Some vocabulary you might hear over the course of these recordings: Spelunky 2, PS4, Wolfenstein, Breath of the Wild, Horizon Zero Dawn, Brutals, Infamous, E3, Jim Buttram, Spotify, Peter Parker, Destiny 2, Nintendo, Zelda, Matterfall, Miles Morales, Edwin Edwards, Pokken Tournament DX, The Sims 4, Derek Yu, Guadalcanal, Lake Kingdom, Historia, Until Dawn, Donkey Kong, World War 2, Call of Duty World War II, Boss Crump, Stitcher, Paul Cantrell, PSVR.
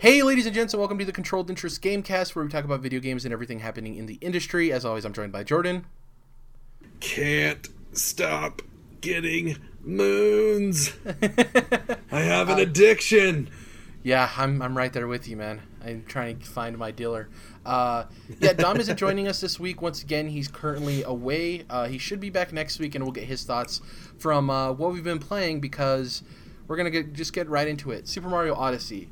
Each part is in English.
Hey ladies and gents, and welcome to the Controlled Interest Gamecast, where we talk about video games and everything happening in the industry. As always, I'm joined by Jordan. Can't stop getting moons. I have an addiction. Yeah, I'm right there with you, man. I'm trying to find my dealer. Dom isn't joining us this week. Once again, he's currently away. He should be back next week, and we'll get his thoughts from what we've been playing, because we're going to just get right into it. Super Mario Odyssey.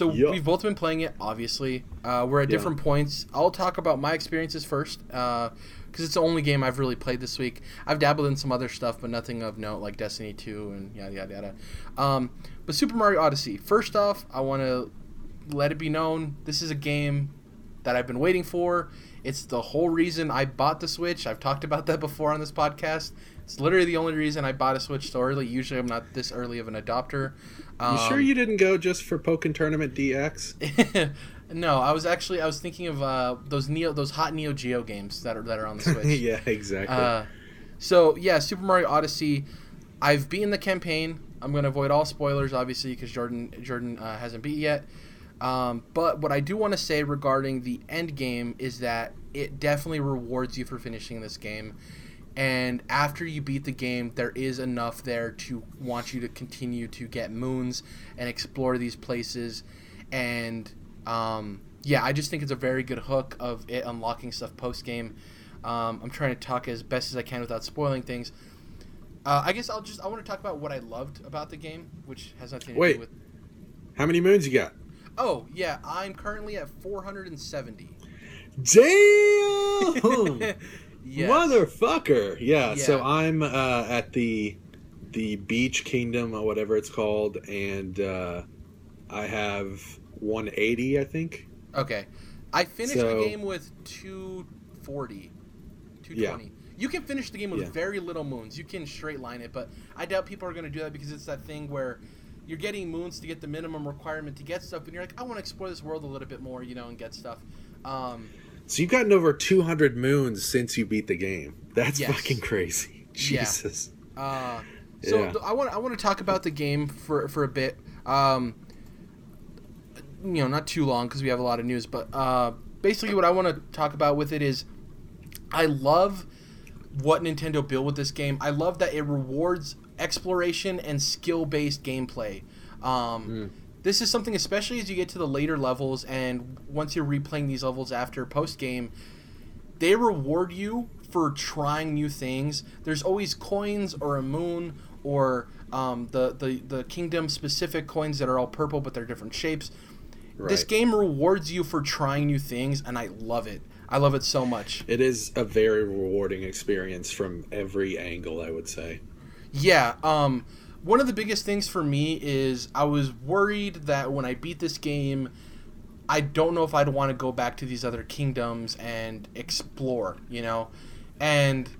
We've both been playing it, obviously. We're at different points. I'll talk about my experiences first, because it's the only game I've really played this week. I've dabbled in some other stuff, but nothing of note, like Destiny 2 and yada, yada, yada. But Super Mario Odyssey. First off, I want to let it be known, this is a game that I've been waiting for. It's the whole reason I bought the Switch. I've talked about that before on this podcast. It's literally the only reason I bought a Switch so early. Usually I'm not this early of an adopter. You sure you didn't go just for Pokken Tournament DX? No, I was thinking of those hot Neo Geo games that are on the Switch. Yeah, exactly. Super Mario Odyssey. I've beaten the campaign. I'm going to avoid all spoilers, obviously, because Jordan hasn't beat yet. But what I do want to say regarding the end game is that it definitely rewards you for finishing this game. And after you beat the game, there is enough there to want you to continue to get moons and explore these places. And I just think it's a very good hook of it unlocking stuff post-game. I'm trying to talk as best as I can without spoiling things. I want to talk about what I loved about the game, which has nothing to do with... How many moons you got? Oh, yeah, I'm currently at 470. Damn! Yes. Motherfucker! Yeah, so I'm at the Beach Kingdom, or whatever it's called, and I have 180, I think. Okay. I finished the game with 240. 220. Yeah. You can finish the game with very little moons. You can straight line it, but I doubt people are going to do that, because it's that thing where you're getting moons to get the minimum requirement to get stuff, and you're like, I want to explore this world a little bit more, and get stuff. So you've gotten over 200 moons since you beat the game. That's fucking crazy. Jesus. Yeah. I want to talk about the game for a bit. Not too long, because we have a lot of news, but basically what I want to talk about with it is I love what Nintendo built with this game. I love that it rewards exploration and skill-based gameplay. This is something, especially as you get to the later levels, and once you're replaying these levels after post-game, they reward you for trying new things. There's always coins or a moon or the kingdom-specific coins that are all purple, but they're different shapes. Right. This game rewards you for trying new things, and I love it. I love it so much. It is a very rewarding experience from every angle, I would say. Yeah, one of the biggest things for me is I was worried that when I beat this game, I don't know if I'd want to go back to these other kingdoms and explore, And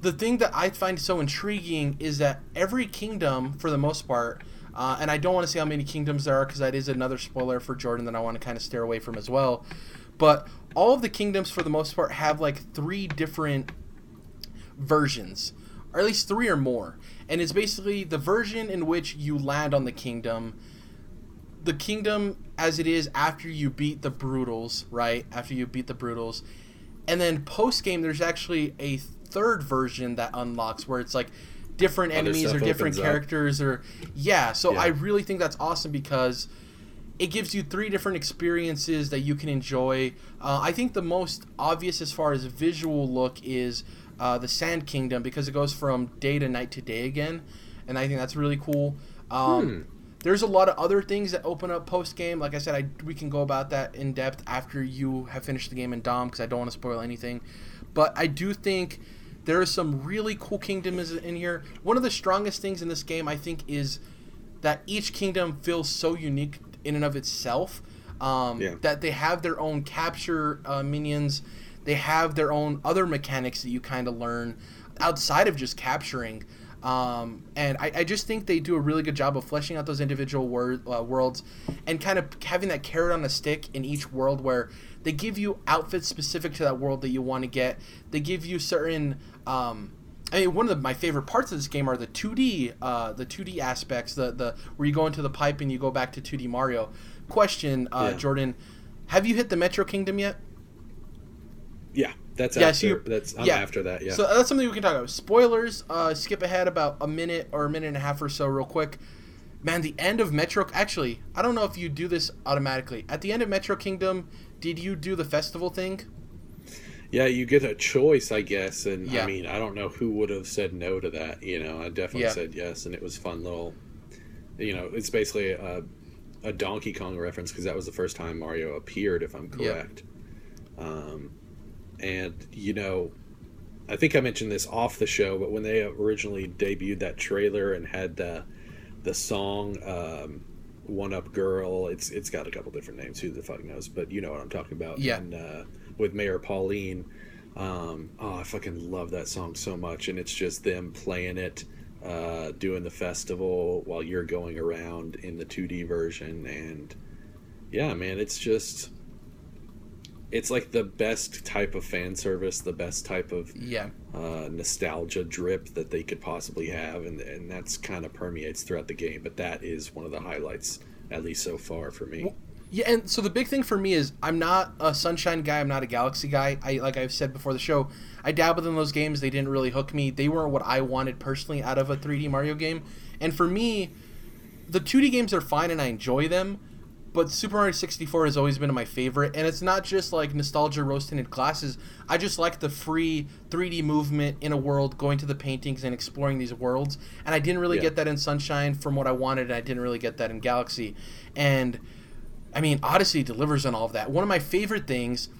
the thing that I find so intriguing is that every kingdom, for the most part, and I don't want to say how many kingdoms there are, because that is another spoiler for Jordan that I want to kind of steer away from as well, but all of the kingdoms, for the most part, have like three different versions, or at least three or more. And it's basically the version in which you land on the kingdom as it is after you beat the Brutals, right? After you beat the Brutals. And then post-game, there's actually a third version that unlocks where it's like different enemies or different characters. I really think that's awesome, because it gives you three different experiences that you can enjoy. I think the most obvious as far as visual look is the Sand Kingdom, because it goes from day to night to day again, and I think that's really cool. There's a lot of other things that open up post-game. Like I said, we can go about that in depth after you have finished the game and Dom, because I don't want to spoil anything. But I do think there are some really cool kingdoms in here. One of the strongest things in this game, I think, is that each kingdom feels so unique in and of itself, that they have their own capture minions. They have their own other mechanics that you kind of learn outside of just capturing. And I just think they do a really good job of fleshing out those individual worlds and kind of having that carrot on a stick in each world, where they give you outfits specific to that world that you want to get. They give you certain... one of my favorite parts of this game are the 2D aspects, where you go into the pipe and you go back to 2D Mario. question, Jordan, have you hit the Metro Kingdom yet? Yeah, that's after that. Yeah, so that's something we can talk about. Spoilers. Skip ahead about a minute or a minute and a half or so, real quick. Man, the end of Metro. Actually, I don't know if you do this automatically. At the end of Metro Kingdom, did you do the festival thing? Yeah, you get a choice, I guess, and I mean, I don't know who would have said no to that. You know, I definitely said yes, and it was fun little. You know, it's basically a Donkey Kong reference because that was the first time Mario appeared, if I'm correct. Yeah. And, you know, I think I mentioned this off the show, but when they originally debuted that trailer and had the song "One Up Girl," it's got a couple different names. Who the fuck knows? But you know what I'm talking about. Yeah. And, with Mayor Pauline, I fucking love that song so much, and it's just them playing it, doing the festival while you're going around in the 2D version, and yeah, man, it's just. It's like the best type of fan service, the best type of nostalgia drip that they could possibly have, and that's kind of permeates throughout the game. But that is one of the highlights, at least so far for me. Well, yeah, and so the big thing for me is I'm not a Sunshine guy. I'm not a Galaxy guy. Like I've said before the show, I dabbled in those games. They didn't really hook me. They weren't what I wanted personally out of a 3D Mario game. And for me, the 2D games are fine and I enjoy them. But Super Mario 64 has always been my favorite, and it's not just like nostalgia rose-tinted glasses. I just like the free 3D movement in a world, going to the paintings and exploring these worlds, and I didn't really get that in Sunshine from what I wanted, and I didn't really get that in Galaxy. And, I mean, Odyssey delivers on all of that. One of my favorite things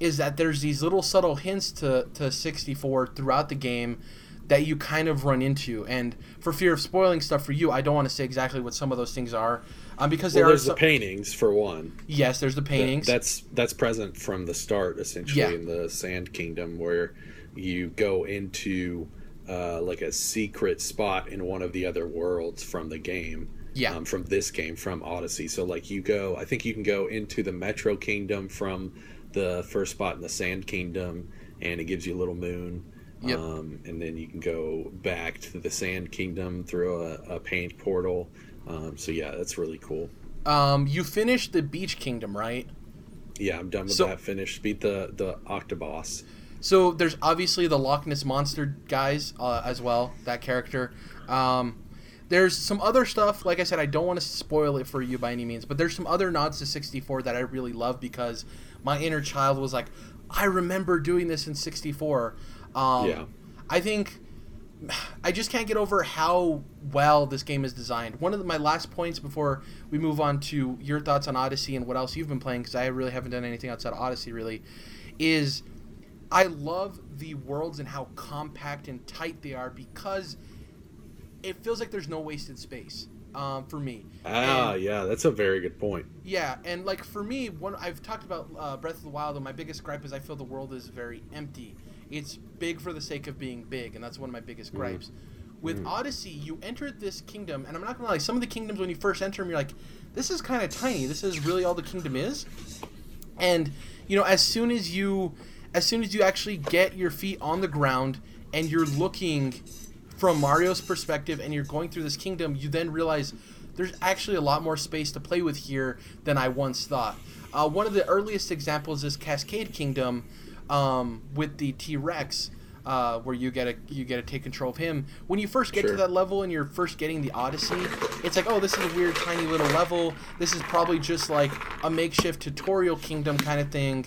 is that there's these little subtle hints to 64 throughout the game that you kind of run into, and for fear of spoiling stuff for you, I don't want to say exactly what some of those things are, because there's the paintings for one. Yes, there's the paintings. That's present from the start, essentially, in the Sand Kingdom, where you go into like a secret spot in one of the other worlds from the game. Yeah. From this game, from Odyssey. So like you go, I think you can go into the Metro Kingdom from the first spot in the Sand Kingdom, and it gives you a little moon. Yep. And then you can go back to the Sand Kingdom through a paint portal. So yeah, that's really cool. You finished the Beach Kingdom, right? Yeah, I'm done with that. Finished. Beat the Octoboss. So there's obviously the Loch Ness Monster guys as well, that character. There's some other stuff. Like I said, I don't want to spoil it for you by any means, but there's some other nods to 64 that I really love because my inner child was like, I remember doing this in 64. I think I just can't get over how well this game is designed. One of my last points before we move on to your thoughts on Odyssey and what else you've been playing, because I really haven't done anything outside of Odyssey really, is I love the worlds and how compact and tight they are because it feels like there's no wasted space for me. That's a very good point. Yeah, and like for me, I've talked about Breath of the Wild, and my biggest gripe is I feel the world is very empty. It's big for the sake of being big, and that's one of my biggest gripes. With Odyssey, you enter this kingdom, and I'm not going to lie, some of the kingdoms, when you first enter them, you're like, this is kind of tiny. This is really all the kingdom is. And, you know, as soon as you actually get your feet on the ground and you're looking from Mario's perspective and you're going through this kingdom, you then realize there's actually a lot more space to play with here than I once thought. One of the earliest examples is Cascade Kingdom, with the T-Rex, where you get to take control of him. When you first get to that level and you're first getting the Odyssey, it's like, oh, this is a weird tiny little level. This is probably just like a makeshift tutorial kingdom kind of thing.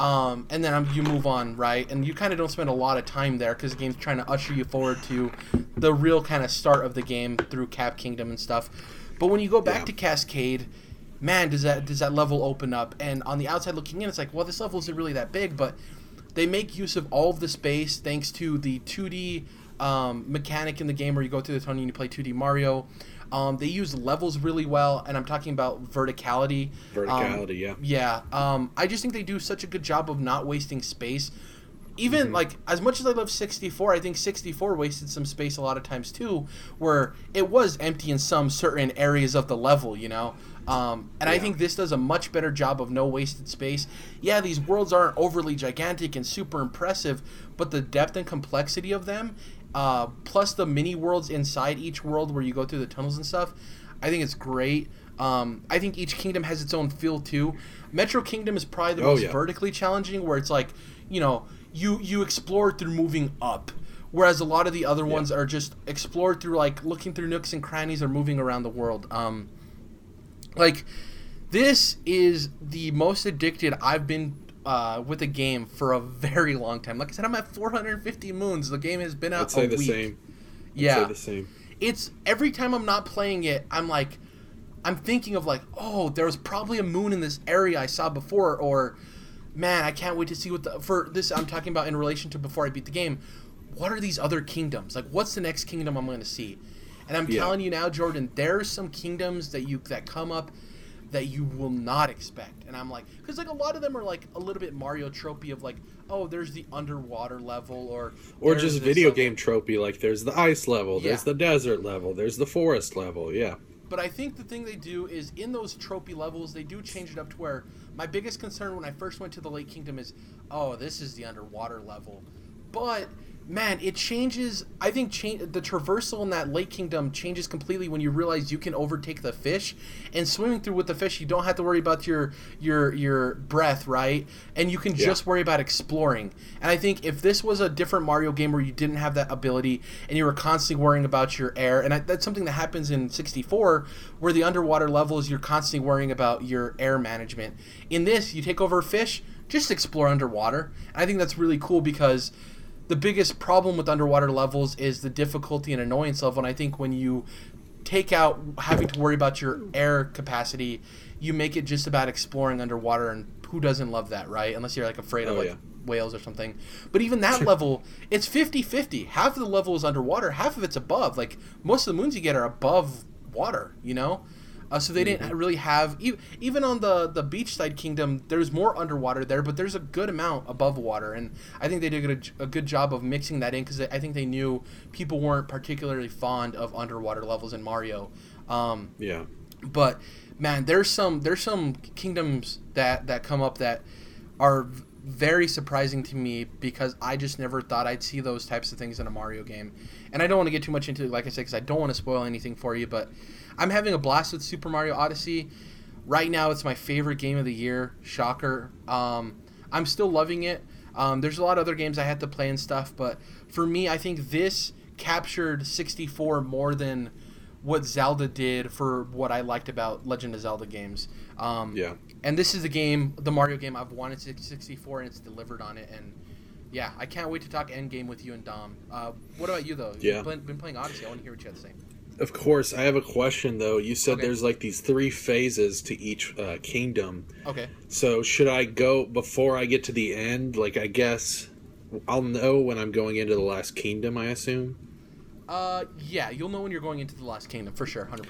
And then you move on, right? And you kind of don't spend a lot of time there because the game's trying to usher you forward to the real kind of start of the game through Cap Kingdom and stuff. But when you go back to Cascade, man, does that level open up. And on the outside looking in, it's like, well, this level isn't really that big, but they make use of all of the space thanks to the 2D mechanic in the game where you go through the tunnel and you play 2D Mario. They use levels really well, and I'm talking about verticality. I just think they do such a good job of not wasting space. Even, like, as much as I love 64, I think 64 wasted some space a lot of times, too, where it was empty in some certain areas of the level, you know? I think this does a much better job of no wasted space. Yeah, these worlds aren't overly gigantic and super impressive, but the depth and complexity of them, plus the mini worlds inside each world where you go through the tunnels and stuff, I think it's great. I think each kingdom has its own feel too. Metro Kingdom is probably the most vertically challenging, where it's like, you know, you explore through moving up, whereas a lot of the other ones are just explore through like looking through nooks and crannies or moving around the world. Like, this is the most addicted I've been with a game for a very long time. Like I said, I'm at 450 moons. The game has been out a week. I'd say the same. It's every time I'm not playing it, I'm like, I'm thinking of like, oh, there was probably a moon in this area I saw before, or man, I can't wait to see what the, for this I'm talking about in relation to before I beat the game. What are these other kingdoms? Like, what's the next kingdom I'm going to see? And I'm telling you now, Jordan, there's some kingdoms that come up that you will not expect. And I'm like, because like a lot of them are like a little bit Mario tropey of like, oh, there's the underwater level, or just video game tropey, like there's the ice level, there's the desert level, there's the forest level, But I think the thing they do is in those tropey levels, they do change it up to where my biggest concern when I first went to the Lake Kingdom is, oh, this is the underwater level. But man, it changes. I think the traversal in that Lake Kingdom changes completely when you realize you can overtake the fish, and swimming through with the fish, you don't have to worry about your breath, right? And you can just worry about exploring. And I think if this was a different Mario game where you didn't have that ability and you were constantly worrying about your air, and that's something that happens in 64, where the underwater levels you're constantly worrying about your air management. In this, you take over a fish, just explore underwater. And I think that's really cool because the biggest problem with underwater levels is the difficulty and annoyance level, and I think when you take out having to worry about your air capacity, you make it just about exploring underwater, and who doesn't love that, right? Unless you're like afraid of like whales or something. But even that level, it's 50-50. Half of the level is underwater, half of it's above. Like most of the moons you get are above water, you know? So they didn't really have, even on the beachside kingdom, there's more underwater there, but there's a good amount above water. And I think they did a good job of mixing that in because I think they knew people weren't particularly fond of underwater levels in Mario. But, man, there's some kingdoms that come up that are very surprising to me because I just never thought I'd see those types of things in a Mario game. And I don't want to get too much into it, like I said, because I don't want to spoil anything for you, but I'm having a blast with Super Mario Odyssey. Right now, it's my favorite game of the year. Shocker. I'm still loving it. There's a lot of other games I had to play and stuff, but for me, I think this captured 64 more than what Zelda did for what I liked about Legend of Zelda games. And this is the Mario game I've wanted since 64, and it's delivered on it. And yeah, I can't wait to talk Endgame with you and Dom. What about you, though? You've been playing Odyssey. I want to hear what you had to say. Of course. I have a question, though. You said there's like these three phases to each kingdom. Okay. So should I go before I get to the end? Like, I guess I'll know when I'm going into the last kingdom, I assume. Yeah, you'll know when you're going into the last kingdom, for sure, 100%.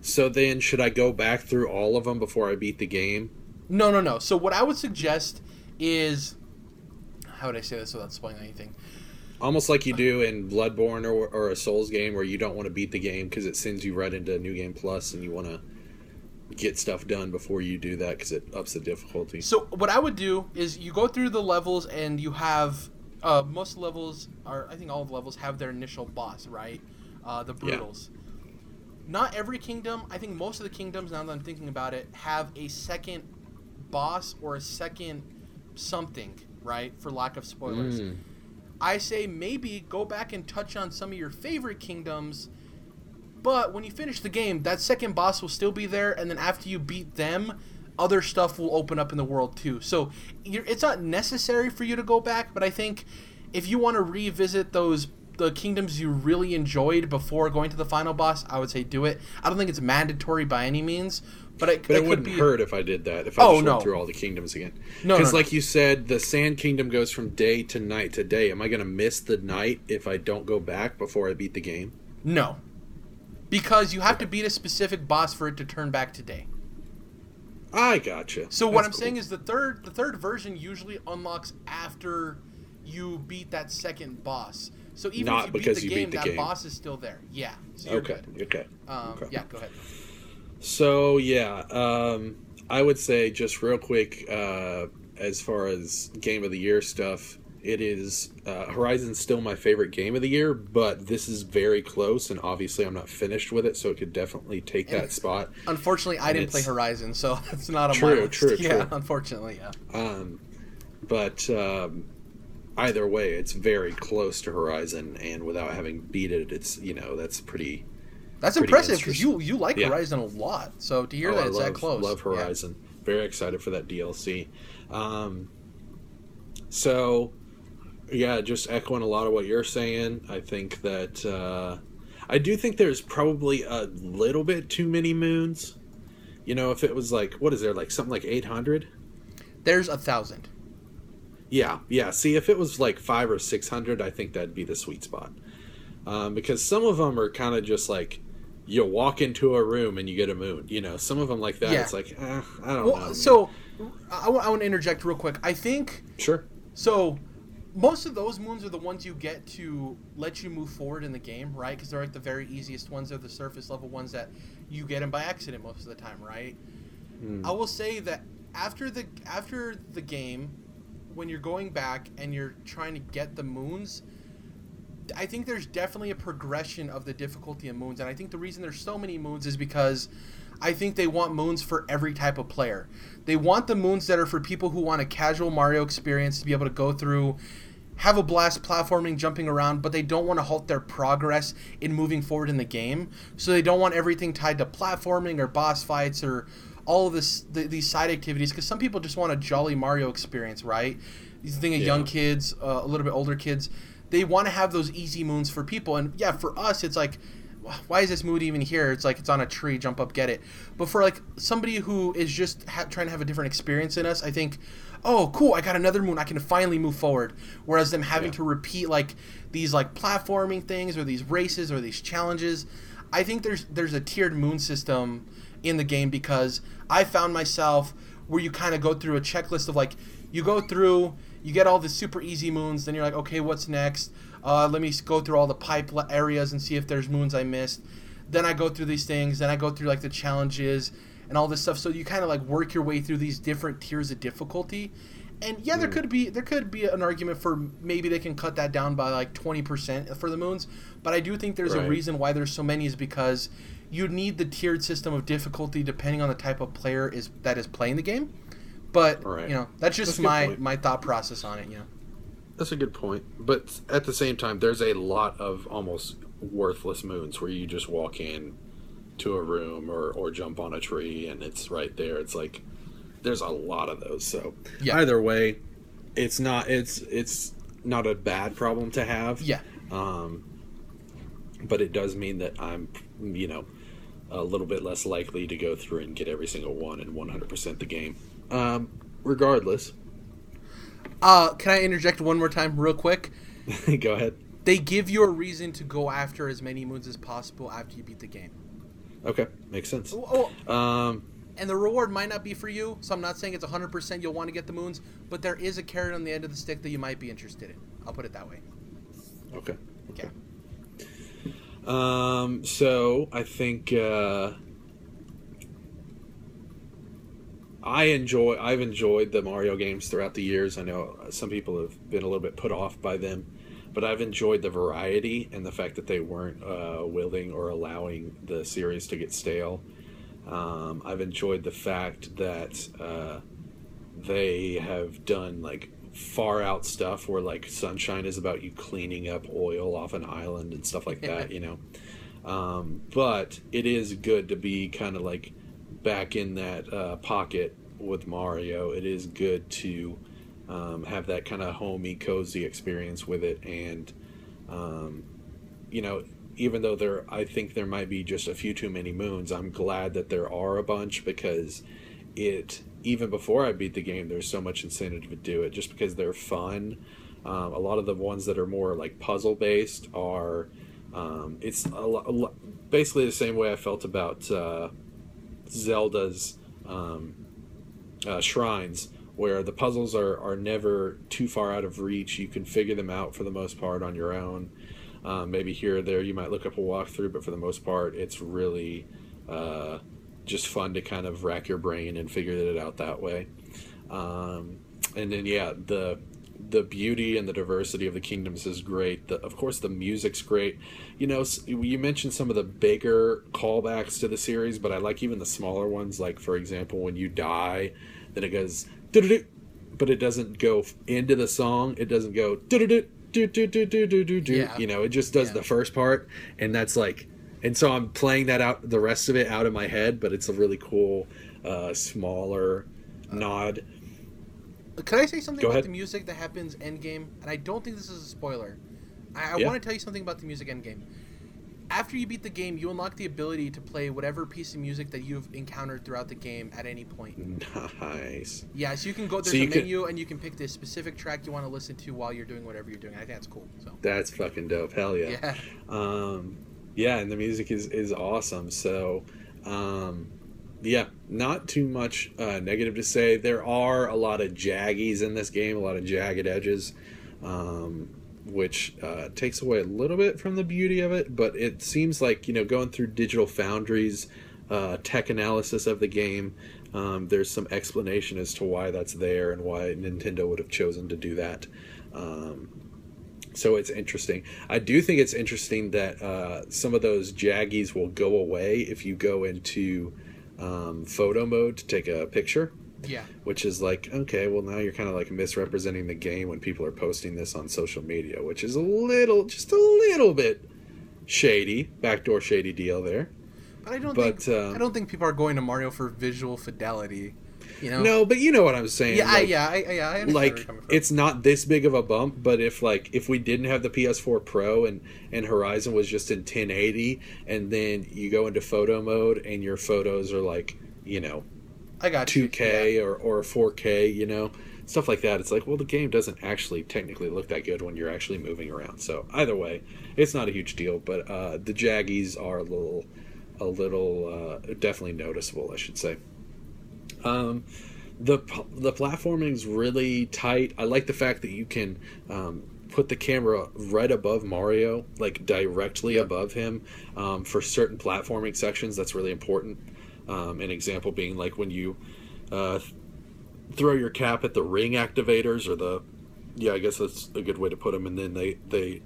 So then should I go back through all of them before I beat the game? No. So what I would suggest is, how would I say this without spoiling anything? Almost like you do in Bloodborne or a Souls game where you don't want to beat the game because it sends you right into New Game Plus and you want to get stuff done before you do that because it ups the difficulty. So what I would do is you go through the levels and you have... most levels are, I think all of the levels have their initial boss, right? The Brutals. Yeah. Not every kingdom, I think most of the kingdoms, now that I'm thinking about it, have a second boss or a second something, right? For lack of spoilers. I say maybe go back and touch on some of your favorite kingdoms, but when you finish the game, that second boss will still be there, and then after you beat them, other stuff will open up in the world too. So it's not necessary for you to go back, but I think if you want to revisit the kingdoms you really enjoyed before going to the final boss, I would say do it. I don't think it's mandatory by any means, but it wouldn't hurt if I did that, if I went through all the kingdoms again. No. Like you said, the Sand Kingdom goes from day to night to day. Am I going to miss the night if I don't go back before I beat the game? No, because you have to beat a specific boss for it to turn back to day. I gotcha. So what I'm saying is the third version usually unlocks after you beat that second boss. So even if you beat the game, that boss is still there. Yeah. So you're good. Okay. Yeah, go ahead. So, yeah, I would say just real quick as far as Game of the Year stuff, It is Horizon's still my favorite game of the year, but this is very close, and obviously I'm not finished with it, so it could definitely take that spot. Unfortunately, I didn't play Horizon, so it's not on my list. True. Unfortunately, yeah. But either way, it's very close to Horizon, and without having beat it, it's that's pretty. That's impressive because you like Horizon a lot, so to hear that it's that close. I love Horizon. Yeah. Very excited for that DLC. Yeah, just echoing a lot of what you're saying. I think that I do think there's probably a little bit too many moons. You know, if it was like, what is there, like something like 800? There's 1,000. Yeah. See, if it was like 500 or 600, I think that'd be the sweet spot. Because some of them are kind of just like you walk into a room and you get a moon. You know, some of them like that. Yeah. It's like I don't know. So I want to interject real quick. I think sure. So. Most of those moons are the ones you get to let you move forward in the game, right? Because they're like the very easiest ones. They're the surface level ones that you get in by accident most of the time, right? Mm. I will say that after the game, when you're going back and you're trying to get the moons, I think there's definitely a progression of the difficulty of moons. And I think the reason there's so many moons is because I think they want moons for every type of player. They want the moons that are for people who want a casual Mario experience to be able to go through, have a blast platforming, jumping around, but they don't want to halt their progress in moving forward in the game. So they don't want everything tied to platforming or boss fights or all of this, these side activities, because some people just want a jolly Mario experience, right? This thing of young kids, a little bit older kids. They want to have those easy moons for people. And yeah, for us, it's like, why is this moon even here? It's like, it's on a tree, jump up, get it. But for like somebody who is just trying to have a different experience in us, I think, oh, cool, I got another moon, I can finally move forward. Whereas them having to repeat like these like platforming things or these races or these challenges, I think there's a tiered moon system in the game, because I found myself where you kind of go through a checklist of like, you go through, you get all the super easy moons, then you're like, okay, what's next? Let me go through all the pipe areas and see if there's moons I missed. Then I go through these things. Then I go through like the challenges and all this stuff. So you kind of like work your way through these different tiers of difficulty. And yeah, there could be an argument for maybe they can cut that down by like 20% for the moons. But I do think there's a reason why there's so many, is because you need the tiered system of difficulty depending on the type of player that is playing the game. But you know, that's just my thought process on it. You know. That's a good point, but at the same time, there's a lot of almost worthless moons where you just walk in to a room or jump on a tree and it's right there. It's like there's a lot of those. So either way, it's not a bad problem to have. Yeah. But it does mean that I'm a little bit less likely to go through and get every single one and 100% the game. Regardless. Can I interject one more time real quick? Go ahead. They give you a reason to go after as many moons as possible after you beat the game. Okay, makes sense. And the reward might not be for you, so I'm not saying it's 100% you'll want to get the moons, but there is a carrot on the end of the stick that you might be interested in. I'll put it that way. Okay. So I think I've enjoyed the Mario games throughout the years. I know some people have been a little bit put off by them, but I've enjoyed the variety and the fact that they weren't wielding or allowing the series to get stale. I've enjoyed the fact that they have done like far out stuff where like Sunshine is about you cleaning up oil off an island and stuff like that, you know. But it is good to be kind of like back in that pocket with Mario. It is good to have that kind of homey, cozy experience with it. And, even though I think there might be just a few too many moons, I'm glad that there are a bunch, because even before I beat the game, there's so much incentive to do it just because they're fun. A lot of the ones that are more like puzzle based are, it's basically the same way I felt about, Zelda's shrines, where the puzzles are never too far out of reach. You can figure them out for the most part on your own. Maybe here or there you might look up a walkthrough, but for the most part it's really just fun to kind of rack your brain and figure it out that way. And then the the beauty and the diversity of the kingdoms is great. Of course, the music's great. You know, you mentioned some of the bigger callbacks to the series, but I like even the smaller ones. Like, for example, when you die, then it goes do-do-do, but it doesn't go into the song. It doesn't go do-do-do, do-do-do-do-do-do. Yeah. You know, it just does the first part, and that's like... And so I'm playing that out, the rest of it out in my head, but it's a really cool, smaller nod. Can I say something about the music that happens endgame? And I don't think this is a spoiler. I want to tell you something about the music endgame. After you beat the game, you unlock the ability to play whatever piece of music that you've encountered throughout the game at any point. Nice. Yeah, so you can go, there's a menu, and you can pick the specific track you want to listen to while you're doing whatever you're doing. I think that's cool. So. That's fucking dope. Hell yeah. Yeah. Yeah, and the music is awesome. So, yeah, not too much negative to say. There are a lot of jaggies in this game, a lot of jagged edges, which takes away a little bit from the beauty of it. But it seems like, you know, going through Digital Foundry's tech analysis of the game, there's some explanation as to why that's there and why Nintendo would have chosen to do that. So it's interesting. I do think it's interesting that some of those jaggies will go away if you go into photo mode to take a picture. Yeah. Which is like, okay, well, now you're kind of like misrepresenting the game when people are posting this on social media, which is a little bit shady, backdoor shady deal there. But I don't think people are going to Mario for visual fidelity. You know? No, but you know what I'm saying. Yeah, like, I understand where you're coming from. It's not this big of a bump, but if we didn't have the PS4 Pro and Horizon was just in 1080, and then you go into photo mode and your photos are like, you know, I got 2K or 4K, you know, stuff like that. It's like, well, the game doesn't actually technically look that good when you're actually moving around. So either way, it's not a huge deal, but the jaggies are a little definitely noticeable, I should say. The platforming's really tight. I like the fact that you can put the camera right above Mario, like directly above him, for certain platforming sections. That's really important. An example being like when you throw your cap at the ring activators, or I guess that's a good way to put them. And then they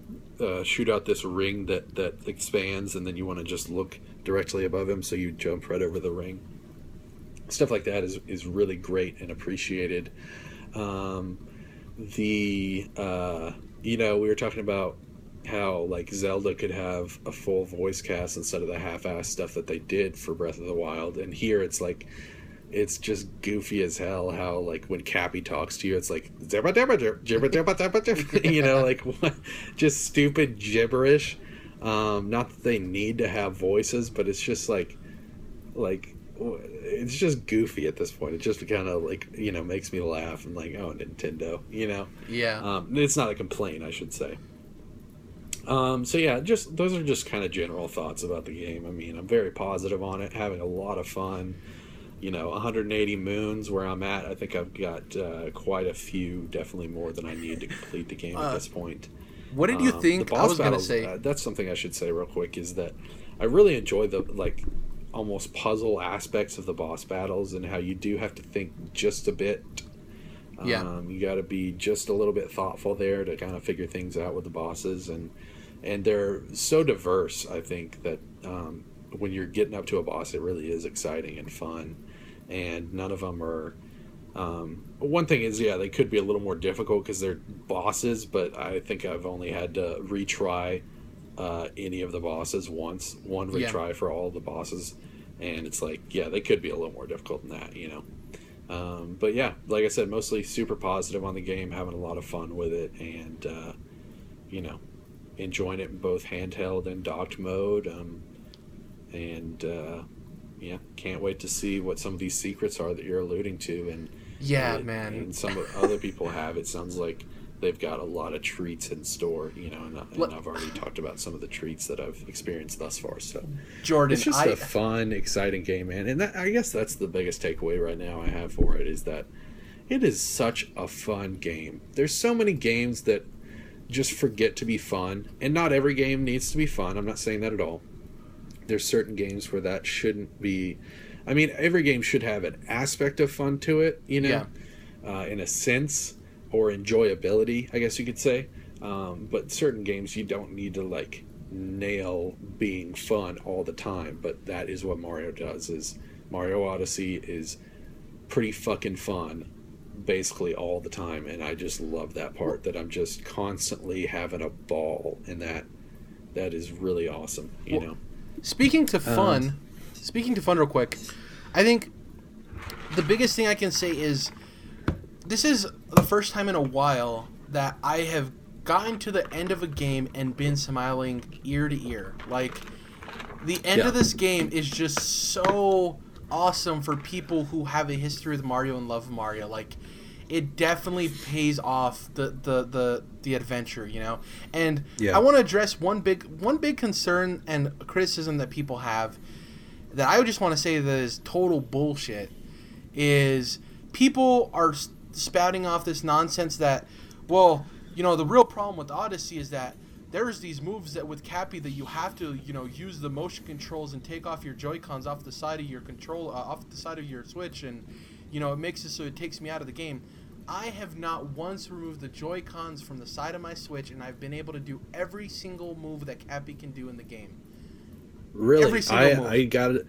shoot out this ring that expands, and then you want to just look directly above him, so you jump right over the ring. Stuff like that is really great and appreciated. You know, we were talking about how like Zelda could have a full voice cast instead of the half-assed stuff that they did for Breath of the Wild, and here it's like it's just goofy as hell. How like when Cappy talks to you, it's like you know, like what? Just stupid gibberish. Not that they need to have voices, but it's just like. It's just goofy at this point. It just kind of like, you know, makes me laugh. I'm like, oh, Nintendo, you know? Yeah. It's not a complaint, I should say. So yeah, just those are just kind of general thoughts about the game. I mean, I'm very positive on it, having a lot of fun. You know, 180 moons where I'm at. I think I've got quite a few, definitely more than I need to complete the game at this point. What did you think? I was going to say... that's something I should say real quick, is that I really enjoy the, like... almost puzzle aspects of the boss battles, and how you do have to think just a bit. You got to be just a little bit thoughtful there to kind of figure things out with the bosses, and they're so diverse. I think that when you're getting up to a boss, it really is exciting and fun, and none of them are one thing is, they could be a little more difficult because they're bosses, but I think I've only had to retry any of the bosses once. One retry for all the bosses, and it's like, they could be a little more difficult than that, you know. But yeah, like I said, mostly super positive on the game, having a lot of fun with it, and you know, enjoying it in both handheld and docked mode. Can't wait to see what some of these secrets are that you're alluding to, and some other people have. It sounds like they've got a lot of treats in store, you know, and I've already talked about some of the treats that I've experienced thus far. So, Jordan, it's just a fun, exciting game, man. And I guess that's the biggest takeaway right now I have for it, is that it is such a fun game. There's so many games that just forget to be fun, and not every game needs to be fun. I'm not saying that at all. There's certain games where that shouldn't be. I mean, every game should have an aspect of fun to it, you know, in a sense. or enjoyability, I guess you could say. But certain games you don't need to like nail being fun all the time, but that is what Mario does. Is Mario Odyssey is pretty fucking fun basically all the time, and I just love that part, that I'm just constantly having a ball, and that is really awesome, you know. Speaking to fun real quick, I think the biggest thing I can say is this is the first time in a while that I have gotten to the end of a game and been smiling ear to ear. Like, the end of this game is just so awesome for people who have a history with Mario and love Mario. Like, it definitely pays off the adventure, you know. And I want to address one big concern and criticism that people have, that I would just want to say that is total bullshit, is people are spouting off this nonsense that, well, you know, the real problem with Odyssey is that there's these moves that with Cappy that you have to, you know, use the motion controls and take off your Joy-Cons off the side of your control, off the side of your Switch, and, you know, it makes it so it takes me out of the game. I have not once removed the Joy-Cons from the side of my Switch, and I've been able to do every single move that Cappy can do in the game. Really? Every single move. I gotta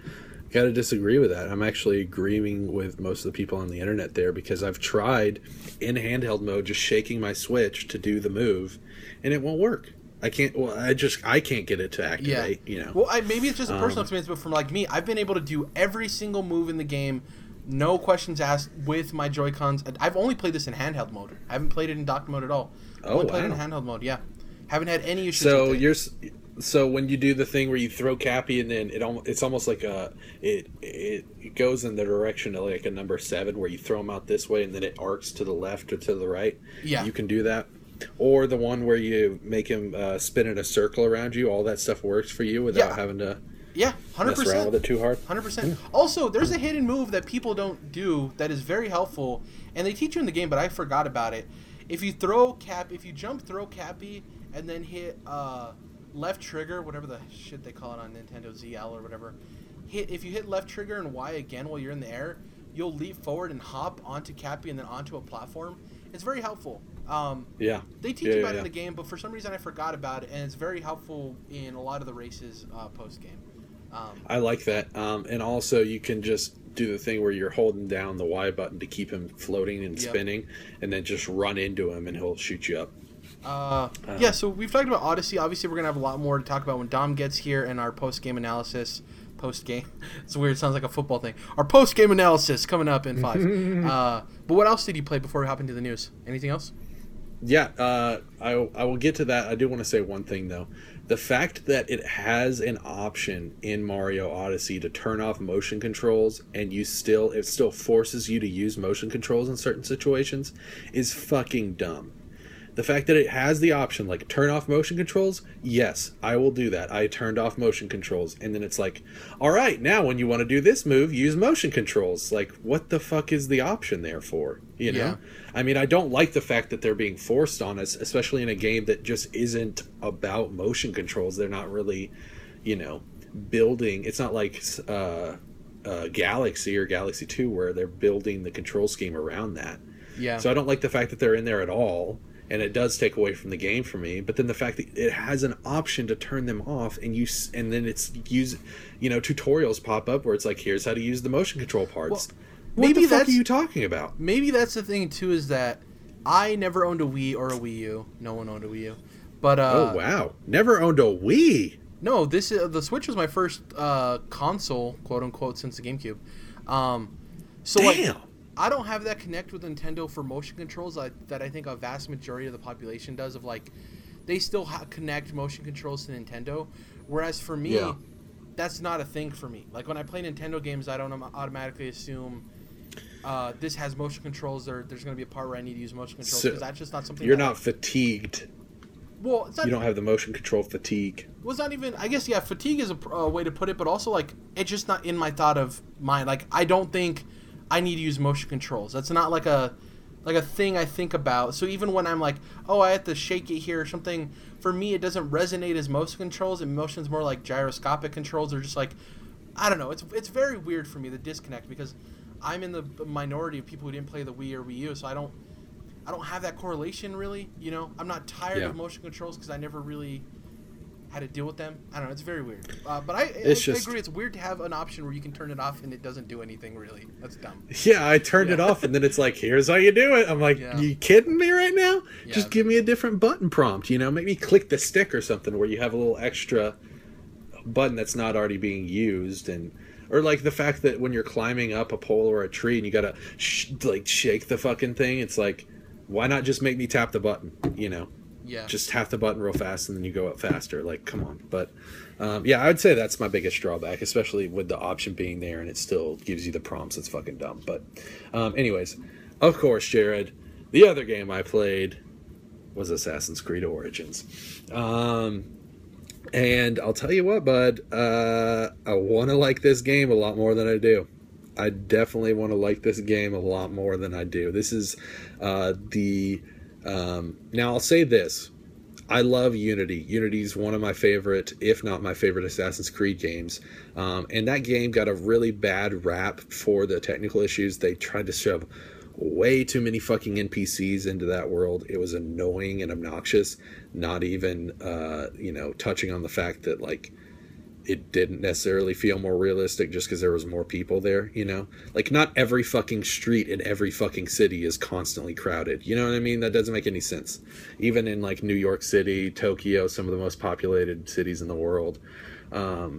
disagree with that. I'm actually agreeing with most of the people on the internet there, because I've tried in handheld mode just shaking my Switch to do the move, and it won't work. I can't get it to activate, you know. Well, maybe it's just a personal experience, but from like me, I've been able to do every single move in the game, no questions asked, with my Joy-Cons. I've only played this in handheld mode. I haven't played it in dock mode at all. Played it in handheld mode, haven't had any issues with it. So when you do the thing where you throw Cappy and then it's almost like it goes in the direction of like a number 7 where you throw him out this way and then it arcs to the left or to the right. Yeah. You can do that. Or the one where you make him spin in a circle around you. All that stuff works for you without having to 100% mess around with it too hard. 100%. Also, there's a hidden move that people don't do that is very helpful, and they teach you in the game, but I forgot about it. If you jump, throw Cappy, and then hit... left trigger, whatever the shit they call it on Nintendo, ZL or whatever. If you hit left trigger and Y again while you're in the air, you'll leap forward and hop onto Cappy and then onto a platform. It's very helpful. They teach about it in the game, but for some reason I forgot about it, and it's very helpful in a lot of the races post game. I like that. And also you can just do the thing where you're holding down the Y button to keep him floating and spinning, and then just run into him and he'll shoot you up. So we've talked about Odyssey. Obviously, we're going to have a lot more to talk about when Dom gets here and our post-game analysis. Post-game? It's weird. It sounds like a football thing. Our post-game analysis coming up in 5. But what else did you play before we hop into the news? Anything else? Yeah, I will get to that. I do want to say one thing, though. The fact that it has an option in Mario Odyssey to turn off motion controls and it still forces you to use motion controls in certain situations is fucking dumb. The fact that it has the option, like, turn off motion controls, yes, I will do that. I turned off motion controls. And then it's like, all right, now when you want to do this move, use motion controls. Like, what the fuck is the option there for, you know? I mean, I don't like the fact that they're being forced on us, especially in a game that just isn't about motion controls. They're not really, you know, building. It's not like Galaxy or Galaxy 2 where they're building the control scheme around that. Yeah. So I don't like the fact that they're in there at all. And it does take away from the game for me. But then the fact that it has an option to turn them off, and then tutorials pop up where it's like, here's how to use the motion control parts. Well, what the fuck are you talking about? Maybe that's the thing too, is that I never owned a Wii or a Wii U. No one owned a Wii U. But oh wow, never owned a Wii. No, this is the Switch was my first console, quote unquote, since the GameCube. So damn. Like, I don't have that connect with Nintendo for motion controls that I think a vast majority of the population does, of like, they still connect motion controls to Nintendo. Whereas for me, that's not a thing for me. Like, when I play Nintendo games, I don't automatically assume this has motion controls or there's going to be a part where I need to use motion controls, because so that's just not something you're not fatigued. Well, it's not, you don't have the motion control fatigue. Well, it's not even, I guess, fatigue is a way to put it, but also, like, it's just not in my thought of mind. Like, I don't think I need to use motion controls. That's not like a thing I think about. So even when I'm like, oh, I have to shake it here or something, for me it doesn't resonate as motion controls. Motion's more like gyroscopic controls, or just like, I don't know. It's very weird for me, the disconnect, because I'm in the minority of people who didn't play the Wii or Wii U, so I don't I don't have that correlation really, you know. I'm not tired of motion controls because I never really had to deal with them. I don't know. It's very weird. But I agree. It's weird to have an option where you can turn it off and it doesn't do anything really. That's dumb. Yeah, I turned it off and then it's like, here's how you do it. I'm like, you kidding me right now? Yeah. Just give me a different button prompt, you know. Maybe click the stick or something where you have a little extra button that's not already being used. And or like the fact that when you're climbing up a pole or a tree and you gotta shake the fucking thing, it's like, why not just make me tap the button, you know? Yeah. Just tap the button real fast and then you go up faster. Like, come on. But yeah, I would say that's my biggest drawback, especially with the option being there and it still gives you the prompts. It's fucking dumb. But anyways, of course, Jared, the other game I played was Assassin's Creed Origins. And I'll tell you what, bud, I want to like this game a lot more than I do. I definitely want to like this game a lot more than I do. This is now I'll say this. I love Unity. Unity is one of my favorite, if not my favorite, Assassin's Creed games. And that game got a really bad rap for the technical issues. They tried to shove way too many fucking NPCs into that world. It was annoying and obnoxious, not even touching on the fact that like it didn't necessarily feel more realistic just because there was more people there, you know? Like, not every fucking street in every fucking city is constantly crowded. You know what I mean? That doesn't make any sense. Even in like New York City, Tokyo, some of the most populated cities in the world. I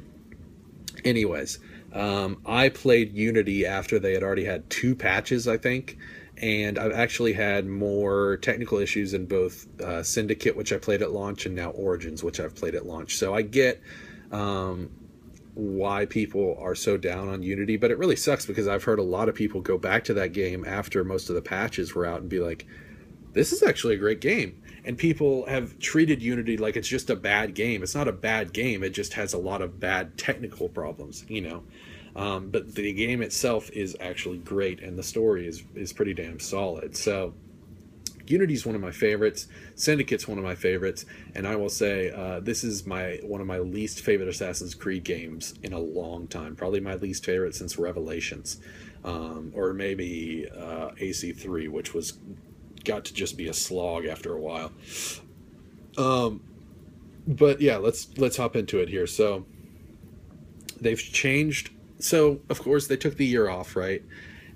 played Unity after they had already had 2 patches, I think, and I've actually had more technical issues in both Syndicate, which I played at launch, and now Origins, which I've played at launch. So I get why people are so down on Unity, but it really sucks because I've heard a lot of people go back to that game after most of the patches were out and be like, this is actually a great game. And people have treated Unity like it's just a bad game. It's not a bad game. It just has a lot of bad technical problems, you know. But the game itself is actually great, and the story is pretty damn solid. So Unity's one of my favorites. Syndicate's one of my favorites. And I will say this is one of my least favorite Assassin's Creed games in a long time. Probably my least favorite since Revelations. Or maybe AC3, which was... got to just be a slog after a while. But yeah, let's hop into it here. So they've changed. So of course they took the year off, right?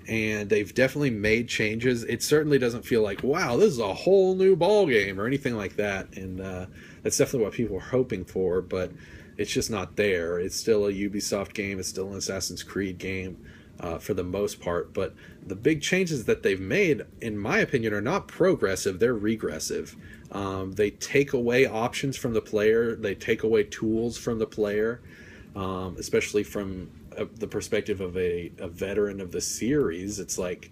And they've definitely made changes. It certainly doesn't feel like, wow, this is a whole new ball game or anything like that. And that's definitely what people are hoping for, but it's just not there. It's still a Ubisoft game. It's still an Assassin's Creed game. For the most part, but the big changes that they've made, in my opinion, are not progressive, they're regressive. They take away options from the player, they take away tools from the player, especially from the perspective of a veteran of the series. It's like,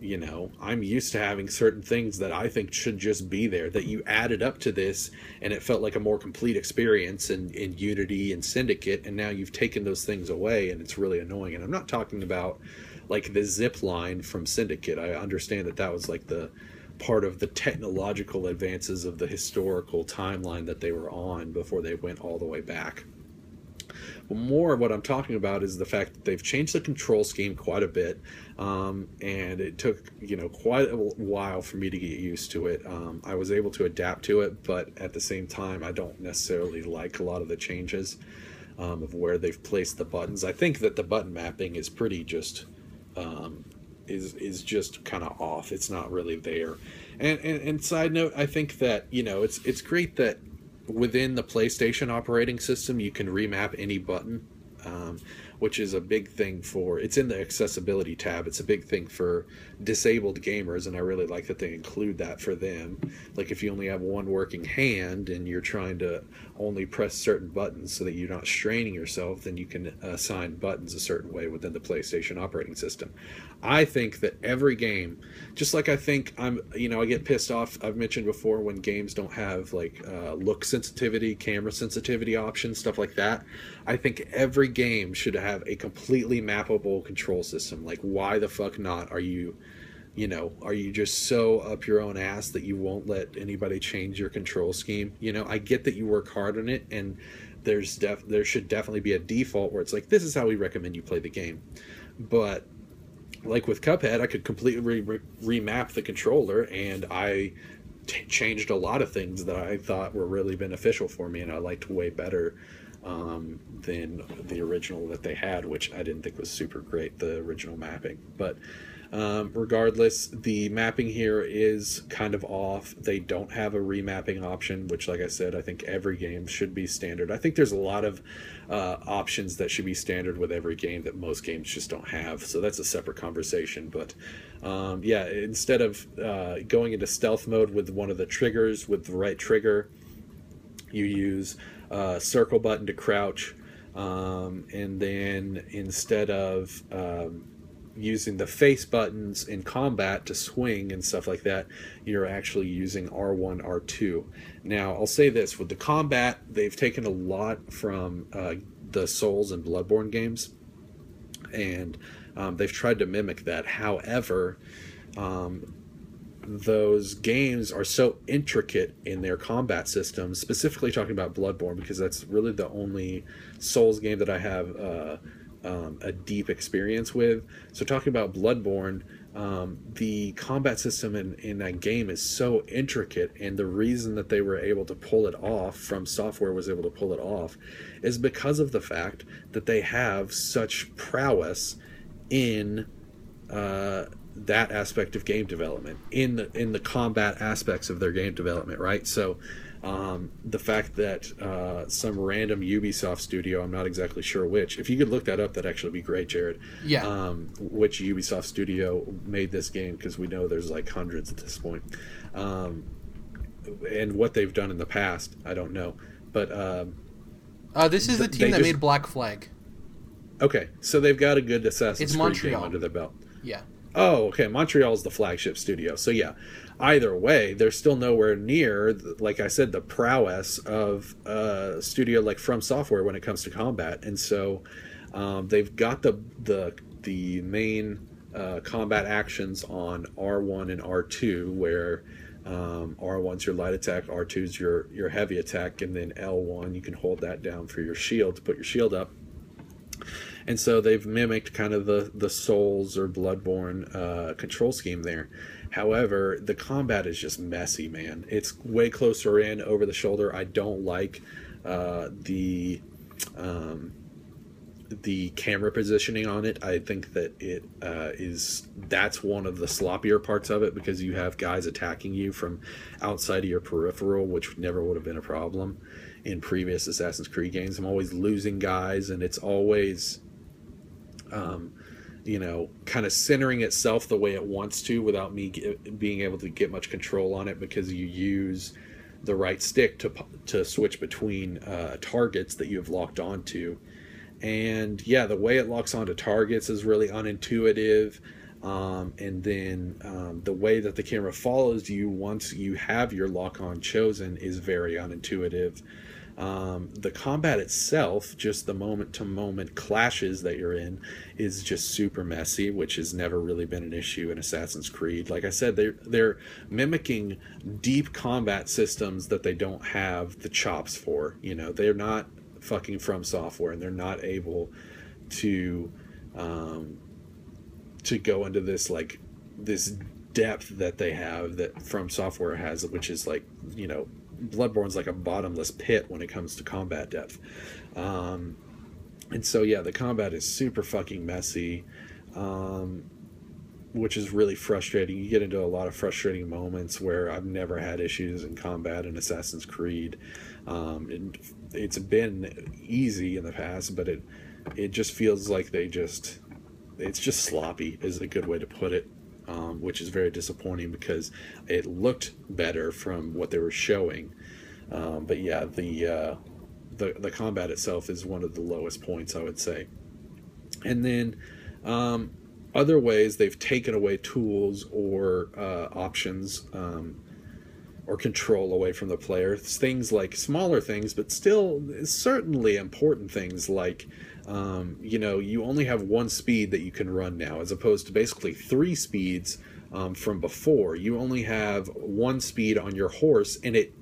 you know, I'm used to having certain things that I think should just be there, that you added up to this, and it felt like a more complete experience in Unity and Syndicate, and now you've taken those things away, and it's really annoying. And I'm not talking about, like, the zip line from Syndicate. I understand that was, like, the part of the technological advances of the historical timeline that they were on before they went all the way back. More of what I'm talking about is the fact that they've changed the control scheme quite a bit, and it took quite a while for me to get used to it. I was able to adapt to it, but at the same time, I don't necessarily like a lot of the changes of where they've placed the buttons. I think that the button mapping is pretty just is just kind of off. It's not really there. And side note, I think that it's great that within the PlayStation operating system, you can remap any button, which is a big thing for... It's in the accessibility tab. It's a big thing for disabled gamers, and I really like that they include that for them. Like, if you only have one working hand and you're trying to only press certain buttons so that you're not straining yourself, then you can assign buttons a certain way within the PlayStation operating system. I think that every game, just like I think I get pissed off, I've mentioned before, when games don't have, like, look sensitivity, camera sensitivity options, stuff like that. I think every game should have a completely mappable control system. Like, why the fuck not? Are you just so up your own ass that you won't let anybody change your control scheme? I get that you work hard on it, and there should definitely be a default where it's like, this is how we recommend you play the game. But like with Cuphead, I could completely remap the controller, and I changed a lot of things that I thought were really beneficial for me, and I liked way better than the original that they had, which I didn't think was super great, the original mapping. But regardless, the mapping here is kind of off. They don't have a remapping option, which, like I said, I think every game should be standard. I think there's a lot of options that should be standard with every game that most games just don't have, so that's a separate conversation. But yeah, instead of going into stealth mode with one of the triggers, with the right trigger, you use circle button to crouch, and then instead of using the face buttons in combat to swing and stuff like that, you're actually using R1, R2. Now, I'll say this, with the combat, they've taken a lot from the Souls and Bloodborne games, and they've tried to mimic that. However, those games are so intricate in their combat systems, specifically talking about Bloodborne, because that's really the only Souls game that I have a deep experience with. So talking about Bloodborne, the combat system in that game is so intricate, and the reason that they were able to pull it off, From Software was able to pull it off, is because of the fact that they have such prowess in that aspect of game development, in the combat aspects of their game development, right? So the fact that some random Ubisoft studio, I'm not exactly sure which, if you could look that up, that'd actually be great, Jared. Yeah. Which Ubisoft studio made this game, because we know there's like hundreds at this point. And what they've done in the past, I don't know. But this is the team that made Black Flag. Okay, so they've got a good Assassin's Creed game under their belt. Yeah. Oh, okay. Montreal is the flagship studio. So, yeah, either way, they're still nowhere near, like I said, the prowess of a studio like From Software when it comes to combat. And so they've got the main combat actions on R1 and R2, where R1's your light attack, R2's your heavy attack, and then L1, you can hold that down for your shield to put your shield up. And so they've mimicked kind of the Souls or Bloodborne control scheme there. However, the combat is just messy, man. It's way closer in, over the shoulder. I don't like the camera positioning on it. I think that it that's one of the sloppier parts of it, because you have guys attacking you from outside of your peripheral, which never would have been a problem in previous Assassin's Creed games. I'm always losing guys, and it's always kind of centering itself the way it wants to without me being able to get much control on it, because you use the right stick to switch between targets that you have locked onto. And yeah, the way it locks onto targets is really unintuitive. And then the way that the camera follows you once you have your lock-on chosen is very unintuitive. The combat itself, just the moment-to-moment clashes that you're in, is just super messy, which has never really been an issue in Assassin's Creed. Like I said, they're mimicking deep combat systems that they don't have the chops for. You know, they're not fucking From Software, and they're not able to go into this depth that they have, that From Software has, which is Bloodborne's like a bottomless pit when it comes to combat depth. And so, yeah, the combat is super fucking messy, which is really frustrating. You get into a lot of frustrating moments where I've never had issues in combat in Assassin's Creed. And it's been easy in the past, but it just feels like it's just sloppy is a good way to put it, which is very disappointing, because it looked better from what they were showing. But yeah, the combat itself is one of the lowest points, I would say. And then other ways they've taken away tools or options or control away from the player. Things like smaller things, but still certainly important things, like you only have one speed that you can run now, as opposed to basically three speeds from before. You only have one speed on your horse, and it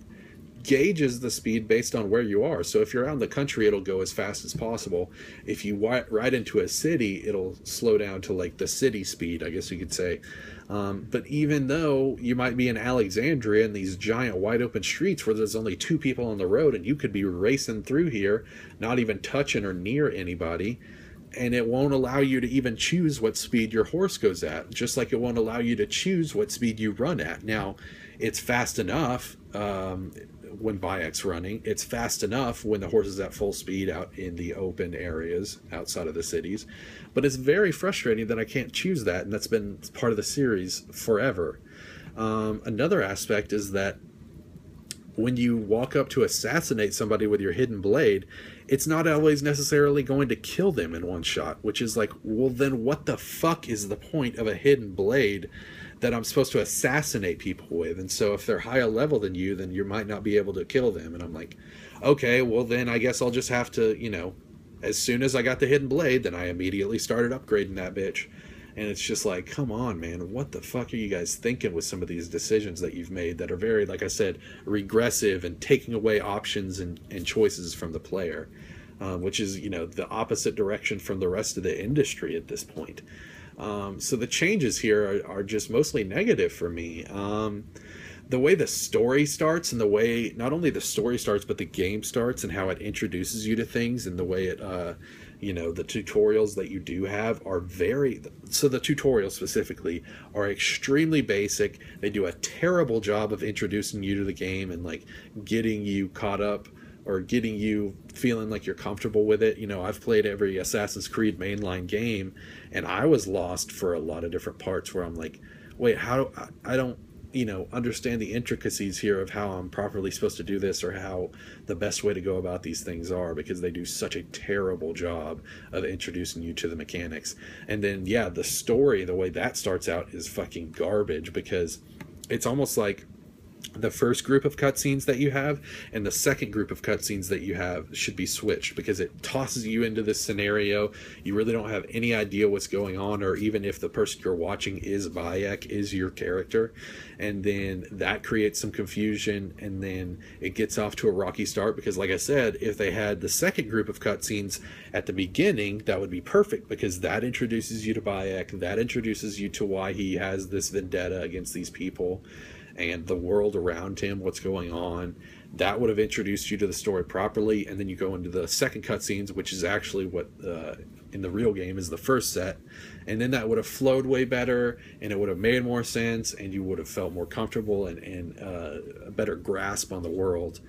gauges the speed based on where you are. So if you're out in the country, it'll go as fast as possible. If you ride into a city, it'll slow down to like the city speed, I guess you could say. But even though you might be in Alexandria and these giant wide open streets where there's only two people on the road and you could be racing through here, not even touching or near anybody, and it won't allow you to even choose what speed your horse goes at, just like it won't allow you to choose what speed you run at. Now, it's fast enough when Bayek's running. It's fast enough when the horse is at full speed out in the open areas outside of the cities. But it's very frustrating that I can't choose that, and that's been part of the series forever. Another aspect is that when you walk up to assassinate somebody with your hidden blade, it's not always necessarily going to kill them in one shot, which is like, well, then what the fuck is the point of a hidden blade that I'm supposed to assassinate people with? And so if they're higher level than you, then you might not be able to kill them. And I'm like, okay, well, then I guess I'll just have to, you know, as soon as I got the hidden blade, then I immediately started upgrading that bitch. And it's just like, come on, man, what the fuck are you guys thinking with some of these decisions that you've made that are very, like I said, regressive and taking away options and choices from the player, which is, you know, the opposite direction from the rest of the industry at this point. So the changes here are just mostly negative for me. The way the story starts and the way not only the story starts, but the game starts and how it introduces you to things and the way it... you know, the tutorials that you do have are very... So the tutorials specifically are extremely basic. They do a terrible job of introducing you to the game and, like, getting you caught up or getting you feeling like you're comfortable with it. You know, I've played every Assassin's Creed mainline game, and I was lost for a lot of different parts where I'm like, wait, how do... I don't, you know, understand the intricacies here of how I'm properly supposed to do this or how the best way to go about these things are, because they do such a terrible job of introducing you to the mechanics. And then, yeah, the story, the way that starts out is fucking garbage, because it's almost like the first group of cutscenes that you have and the second group of cutscenes that you have should be switched, because it tosses you into this scenario. You really don't have any idea what's going on, or even if the person you're watching is Bayek, is your character. And then that creates some confusion, and then it gets off to a rocky start, because like I said, if they had the second group of cutscenes at the beginning, that would be perfect, because that introduces you to Bayek, that introduces you to why he has this vendetta against these people and the world around him, what's going on. That would have introduced you to the story properly, and then you go into the second cutscenes, which is actually what in the real game is the first set, and then that would have flowed way better, and it would have made more sense, and you would have felt more comfortable and a better grasp on the world.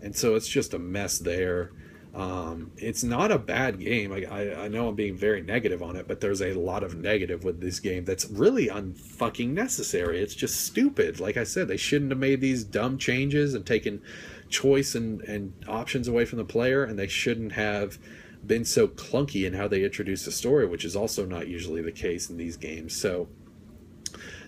And so it's just a mess there. It's not a bad game. I know I'm being very negative on it, but there's a lot of negative with this game that's really unfucking necessary. It's just stupid. Like I said, they shouldn't have made these dumb changes and taken choice and options away from the player, and they shouldn't have been so clunky in how they introduce the story, which is also not usually the case in these games. So,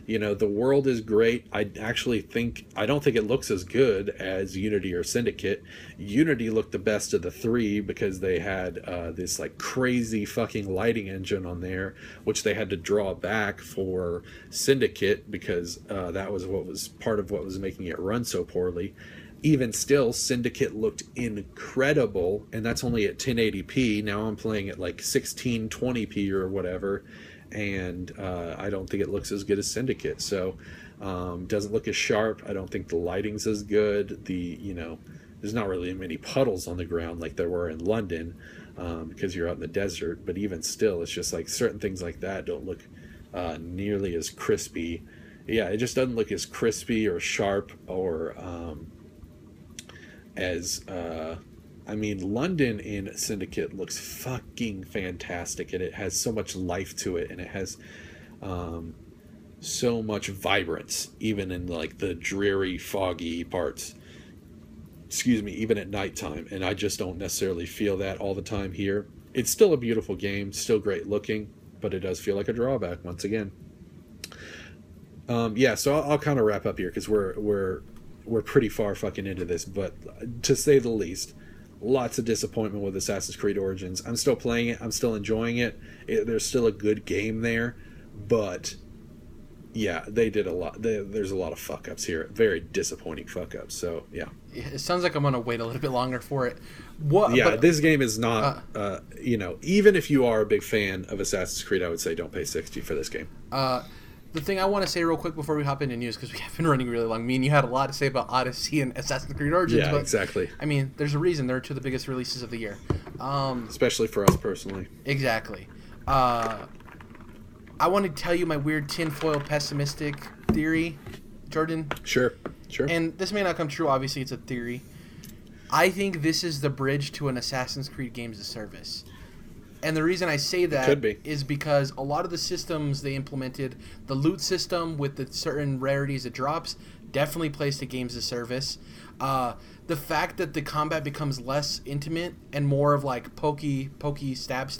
you know, the world is great. I don't think it looks as good as Unity or Syndicate. Unity looked the best of the three, because they had this like crazy fucking lighting engine on there, which they had to draw back for Syndicate, because that was what was part of what was making it run so poorly. Even still, Syndicate looked incredible, and that's only at 1080p. Now I'm playing at like 1620p or whatever, and I don't think it looks as good as Syndicate. So doesn't look as sharp. I don't think the lighting's as good. There's not really many puddles on the ground like there were in London, because you're out in the desert. But even still, it's just like certain things like that don't look nearly as crispy. Yeah, it just doesn't look as crispy or sharp or as... I mean, London in Syndicate looks fucking fantastic, and it has so much life to it, and it has so much vibrance, even in like the dreary, foggy parts. Excuse me, even at nighttime, and I just don't necessarily feel that all the time here. It's still a beautiful game, still great looking, but it does feel like a drawback once again. Yeah, so I'll kind of wrap up here, because we're pretty far fucking into this, but to say the least. Lots of disappointment with Assassin's Creed Origins. I'm still playing it. I'm still enjoying it. There's still a good game there, but yeah, they did a lot. There's a lot of fuck ups here. Very disappointing fuck ups. So yeah. It sounds like I'm gonna wait a little bit longer for it. What? Yeah, but this game is not. You know, even if you are a big fan of Assassin's Creed, I would say don't pay $60 for this game. The thing I want to say real quick before we hop into news, because we have been running really long. Me and you had a lot to say about Odyssey and Assassin's Creed Origins. Yeah, but, exactly. I mean, there's a reason they're two of the biggest releases of the year. Especially for us personally. Exactly. I want to tell you my weird tinfoil pessimistic theory, Jordan. Sure. And this may not come true. Obviously, it's a theory. I think this is the bridge to an Assassin's Creed game as a service. And the reason I say that is because a lot of the systems they implemented, the loot system with the certain rarities it drops, definitely plays to games as service. The fact that the combat becomes less intimate and more of like pokey, stab,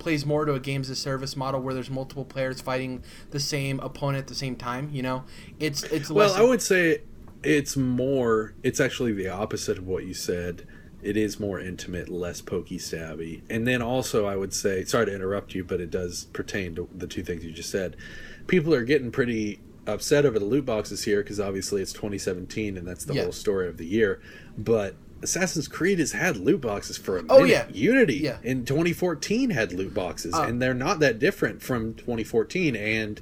plays more to a games as service model where there's multiple players fighting the same opponent at the same time. You know, it's less. Well, I would say it's actually the opposite of what you said. It is more intimate, less pokey stabby. And then also I would say, sorry to interrupt you, but it does pertain to the two things you just said. People are getting pretty upset over the loot boxes here because obviously it's 2017 and that's the whole story of the year. But Assassin's Creed has had loot boxes for a minute. Oh, yeah. Unity in 2014 had loot boxes, and they're not that different from 2014. And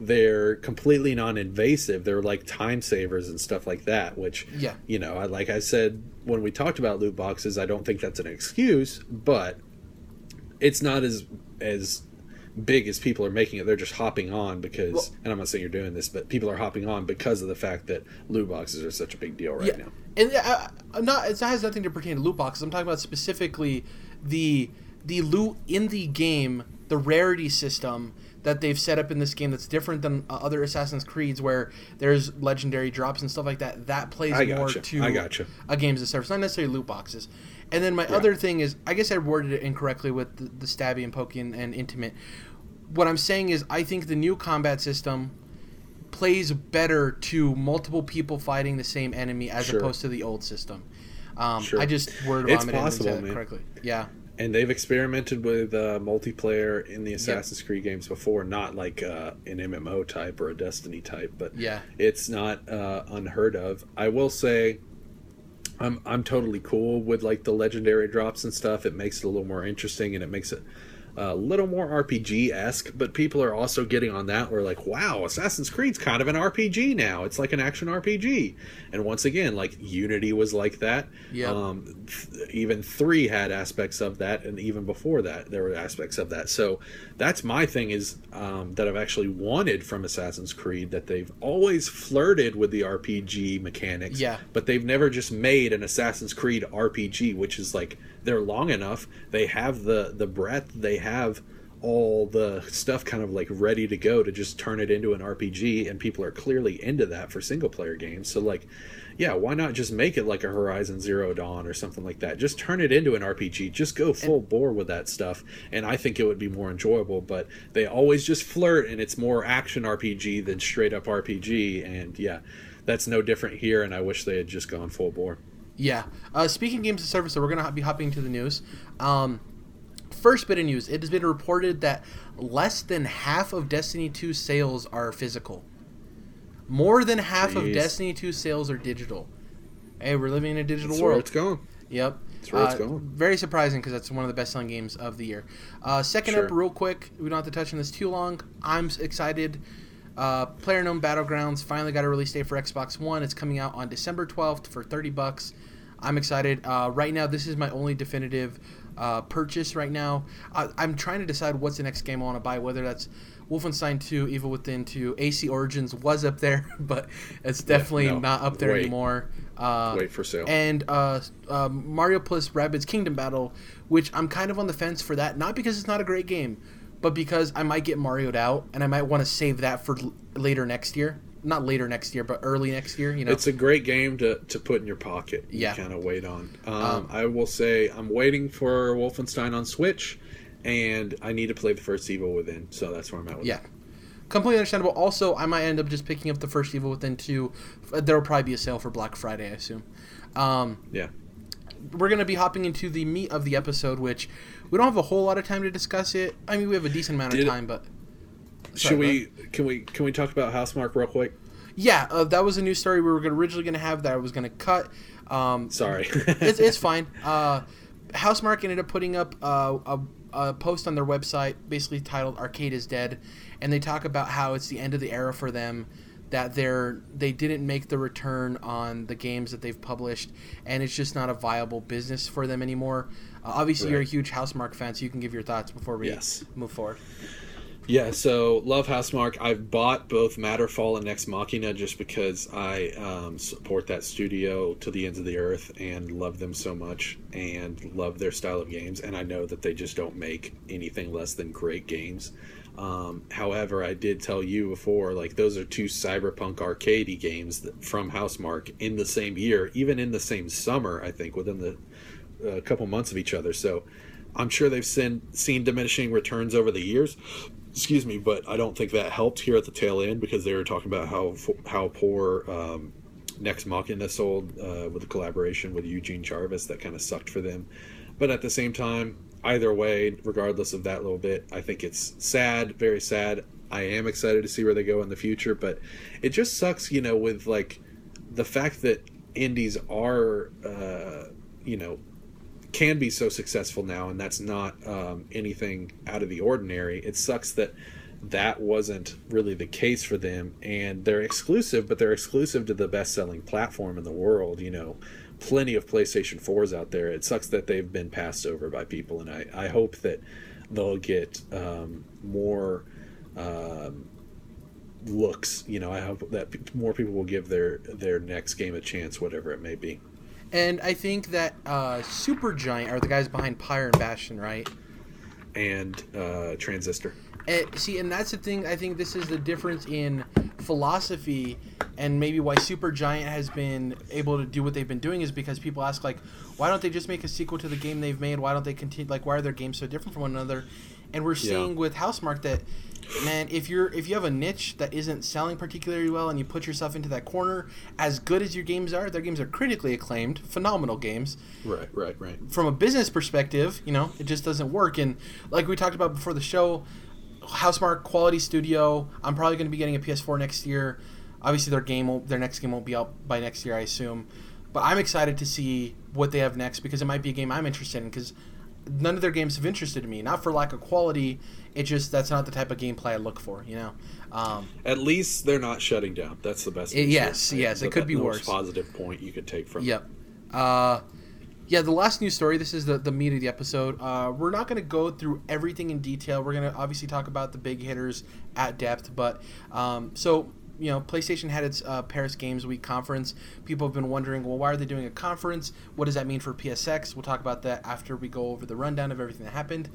they're completely non-invasive. They're like time savers and stuff like that, which, you know, like I said, when we talked about loot boxes, I don't think that's an excuse, but it's not as big as people are making it. They're just hopping on because, and I'm not saying you're doing this, but people are hopping on because of the fact that loot boxes are such a big deal right now. And it has nothing to pertain to loot boxes. I'm talking about specifically the loot in the game, the rarity system that they've set up in this game that's different than other Assassin's Creeds where there's legendary drops and stuff like that. That plays more to a games of service, not necessarily loot boxes. And then my other thing is, I guess I worded it incorrectly with the stabby and pokey and intimate. What I'm saying is I think the new combat system plays better to multiple people fighting the same enemy as opposed to the old system. I just word vomited and said it correctly. Yeah. And they've experimented with multiplayer in the Assassin's Creed games before, not like an MMO type or a Destiny type, but it's not unheard of. I will say I'm totally cool with like the legendary drops and stuff. It makes it a little more interesting and it makes it a little more RPG-esque, but people are also getting on that. We're like, wow, Assassin's Creed's kind of an RPG now. It's like an action RPG. And once again, like Unity was like that. Yeah. Even 3 had aspects of that, and even before that, there were aspects of that. So that's my thing is that I've actually wanted from Assassin's Creed, that they've always flirted with the RPG mechanics, but they've never just made an Assassin's Creed RPG, which is like they're long enough, they have the breadth, they have all the stuff kind of like ready to go to just turn it into an RPG, and people are clearly into that for single player games. So like, yeah, why not just make it like a Horizon Zero Dawn or something like that? Just turn it into an RPG. Just go full bore with that stuff, and I think it would be more enjoyable. But they always just flirt, and it's more action RPG than straight up RPG, and yeah, that's no different here, and I wish they had just gone full bore. Yeah. Speaking of games of service, so we're going to be hopping to the news. First bit of news, it has been reported that less than half of Destiny 2 sales are physical. More than half of Destiny 2 sales are digital. Hey, we're living in a digital world. That's where it's going. Yep. That's where it's going. Very surprising because that's one of the best-selling games of the year. Second up real quick, we don't have to touch on this too long. I'm excited. PlayerUnknown's Battlegrounds finally got a release date for Xbox One. It's coming out on December 12th for $30. I'm excited. Right now, this is my only definitive purchase right now. I'm trying to decide what's the next game I want to buy, whether that's Wolfenstein 2, Evil Within 2, AC Origins was up there, but it's definitely not up there anymore. Wait for sale. And Mario plus Rabbids Kingdom Battle, which I'm kind of on the fence for that, not because it's not a great game, but because I might get Mario'd out, and I might want to save that for later next year. Not later next year, but early next year. You know, it's a great game to put in your pocket. Yeah, kind of wait on. I will say I'm waiting for Wolfenstein on Switch, and I need to play the first Evil Within. So that's where I'm at with. Yeah, completely understandable. Also, I might end up just picking up the first Evil Within 2. There will probably be a sale for Black Friday, I assume. Yeah. We're going to be hopping into the meat of the episode, which we don't have a whole lot of time to discuss it. I mean, we have a decent amount of time, but... Can we talk about Housemarque real quick? Yeah, that was a new story we were originally going to have that I was going to cut. Sorry. It's fine. Housemarque ended up putting up a post on their website basically titled Arcade is Dead, and they talk about how it's the end of the era for them, that they didn't make the return on the games that they've published, and it's just not a viable business for them anymore. Obviously, right. You're a huge Housemarque fan, so you can give your thoughts before we move forward. Yeah, so love Housemarque. I've bought both Matterfall and Nex Machina just because I support that studio to the ends of the earth and love them so much and love their style of games. And I know that they just don't make anything less than great games. However, I did tell you before, like, those are two cyberpunk arcadey games from Housemarque in the same year, even in the same summer, I think, within a couple months of each other. So I'm sure they've seen diminishing returns over the years. Excuse me, but I don't think that helped here at the tail end because they were talking about how poor Nex Machina sold with the collaboration with Eugene Jarvis. That kind of sucked for them. But at the same time, either way, regardless of that little bit, I think it's sad, very sad. I am excited to see where they go in the future, but it just sucks, you know, with like the fact that indies are, you know, can be so successful now, and that's not anything out of the ordinary. It sucks that that wasn't really the case for them, and they're exclusive, but they're exclusive to the best-selling platform in the world. You know, plenty of PlayStation 4s out there. It sucks that they've been passed over by people, and I hope that they'll get more looks. You know, I hope that more people will give their next game a chance, whatever it may be. And I think that Supergiant are the guys behind Pyre and Bastion, right? And Transistor. And that's the thing. I think this is the difference in philosophy and maybe why Supergiant has been able to do what they've been doing is because people ask, like, why don't they just make a sequel to the game they've made? Why don't they continue? Like, why are their games so different from one another? And we're seeing with Housemarque that, man, if you have a niche that isn't selling particularly well and you put yourself into that corner, as good as your games are, their games are critically acclaimed, phenomenal games. Right. From a business perspective, you know, it just doesn't work. And like we talked about before the show, Housemarque, quality studio. I'm probably going to be getting a PS4 next year. Obviously, their next game won't be out by next year, I assume. But I'm excited to see what they have next because it might be a game I'm interested in because none of their games have interested me. Not for lack of quality, it just that's not the type of gameplay I look for, you know. At least they're not shutting down. That's the best. Yes. It could be worse. Most positive point you could take from. Yep. The last news story. This is the meat of the episode. We're not going to go through everything in detail. We're going to obviously talk about the big hitters at depth, but so. You know, PlayStation had its Paris Games Week conference. People have been wondering, well, why are they doing a conference? What does that mean for PSX? We'll talk about that after we go over the rundown of everything that happened.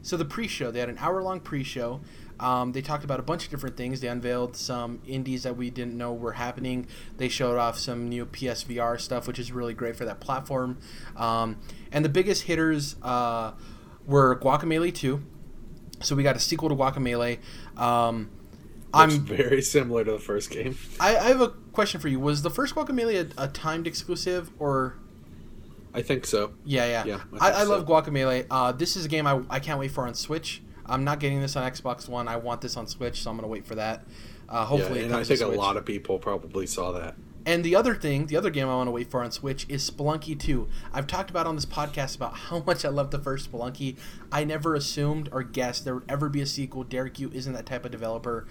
So the pre-show, they had an hour-long pre-show. They talked about a bunch of different things. They unveiled some indies that we didn't know were happening. They showed off some new PSVR stuff, which is really great for that platform. And the biggest hitters were Guacamelee 2. So we got a sequel to Guacamelee. It's very similar to the first game. I have a question for you. Was the first Guacamelee a timed exclusive, or? I think so. Yeah. I love Guacamelee. This is a game I can't wait for on Switch. I'm not getting this on Xbox One. I want this on Switch, so I'm going to wait for that. Hopefully, it comes to Switch. I think a lot of people probably saw that. And the other game I want to wait for on Switch is Spelunky 2. I've talked about on this podcast about how much I love the first Spelunky. I never assumed or guessed there would ever be a sequel. Derek Yu isn't that type of developer.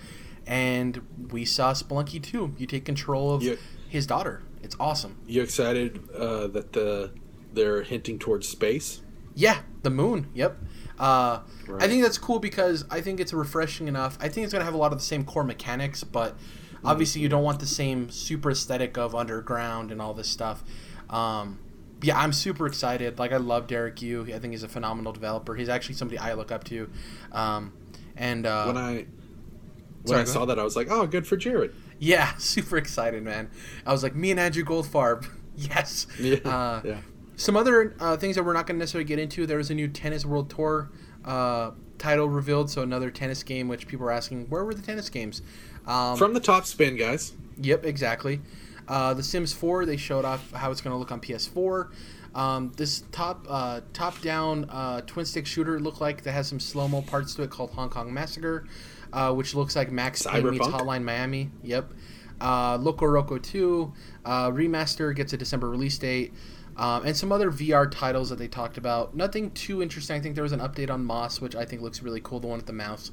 And we saw Spelunky 2. You take control of his daughter. It's awesome. You excited that they're hinting towards space? Yeah, the moon. Yep. Right. I think that's cool because I think it's refreshing enough. I think it's going to have a lot of the same core mechanics, but obviously you don't want the same super aesthetic of underground and all this stuff. I'm super excited. Like, I love Derek Yu. I think he's a phenomenal developer. He's actually somebody I look up to. When I saw that, I was like, oh, good for Jared. Yeah, super excited, man. I was like, me and Andrew Goldfarb. Yes. Yeah, Some other things that we're not going to necessarily get into. There was a new Tennis World Tour title revealed, so another tennis game, which people are asking, where were the tennis games? From the Top Spin, guys. Yep, exactly. The Sims 4, they showed off how it's going to look on PS4. This top-down twin-stick shooter looked like that has some slow-mo parts to it called Hong Kong Massacre. which looks like Max Payne meets Hotline Miami. Yep. Loco Roco 2 remaster gets a December release date. And some other VR titles that they talked about. Nothing too interesting. I think there was an update on Moss, which I think looks really cool, the one with the mouse.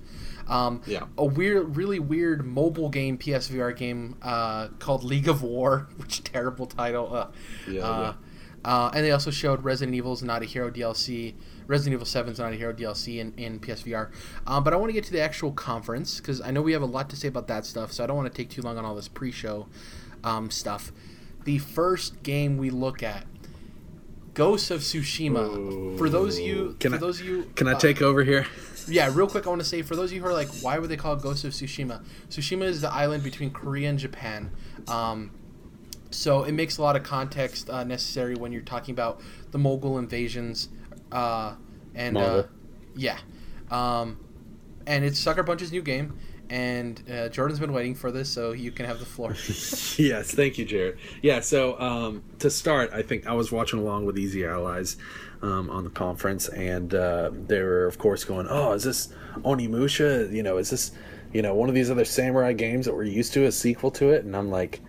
A weird, really weird mobile game, PSVR game called League of War, which terrible title. And they also showed Resident Evil's Not a Hero DLC, Resident Evil 7's Not a Hero DLC in PSVR. But I want to get to the actual conference because I know we have a lot to say about that stuff, so I don't want to take too long on all this pre-show stuff. The first game we look at, Ghosts of Tsushima. Ooh. Can I take over here? Yeah, real quick, I want to say for those of you who are like, why were they called Ghosts of Tsushima? Tsushima is the island between Korea and Japan. So it makes a lot of context necessary when you're talking about the Mongol invasions. And it's Sucker Punch's new game. And Jordan's been waiting for this, so you can have the floor. Yes, thank you, Jared. Yeah, so to start, I think I was watching along with Easy Allies on the conference, and they were, of course, going, oh, is this Onimusha? You know, is this, you know, one of these other samurai games that we're used to, a sequel to it? And I'm like,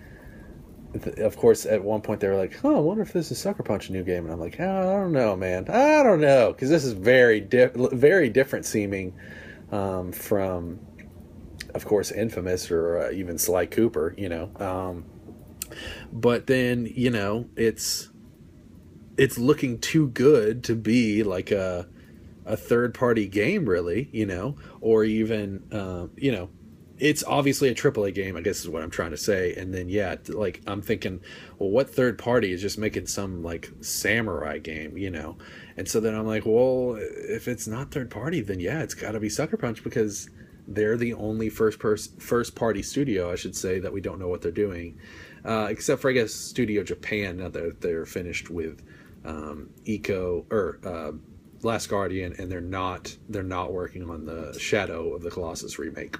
of course, at one point they were like, oh, I wonder if this is Sucker Punch, a new game. And I'm like, oh, I don't know, man. I don't know, because this is very different seeming from... of course, Infamous or even Sly Cooper, you know. But then, you know, it's looking too good to be like a third-party game, really, you know, or even, you know, it's obviously a AAA game, I guess is what I'm trying to say. And then, yeah, like I'm thinking, well, what third party is just making some like samurai game, you know? And so then I'm like, well, if it's not third party, then yeah, it's got to be Sucker Punch because... they're the only first-party studio, I should say, that we don't know what they're doing, except for, I guess, Studio Japan, now that they're finished with Last Guardian, and they're not working on the Shadow of the Colossus remake.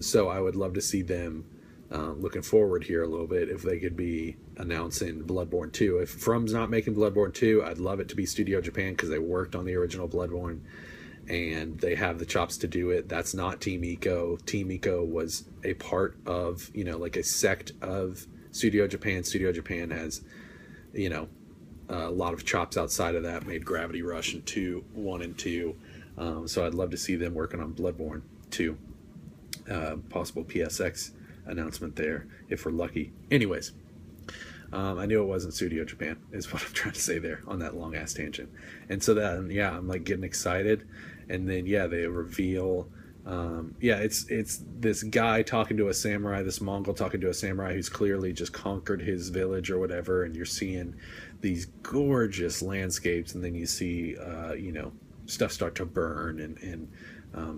So I would love to see them, looking forward here a little bit, if they could be announcing Bloodborne 2. If From's not making Bloodborne 2, I'd love it to be Studio Japan, because they worked on the original Bloodborne, and they have the chops to do it. That's not Team Ico. Team Ico was a part of, you know, like a sect of Studio Japan. Studio Japan has, you know, a lot of chops outside of that, made Gravity Rush and 1 and 2. So I'd love to see them working on Bloodborne 2. Possible PSX announcement there, if we're lucky. Anyways, I knew it wasn't Studio Japan, is what I'm trying to say there on that long-ass tangent. And so then, yeah, I'm like getting excited. And then, yeah, they reveal, it's this guy talking to a samurai, this Mongol talking to a samurai who's clearly just conquered his village or whatever, and you're seeing these gorgeous landscapes, and then you see, you know, stuff start to burn and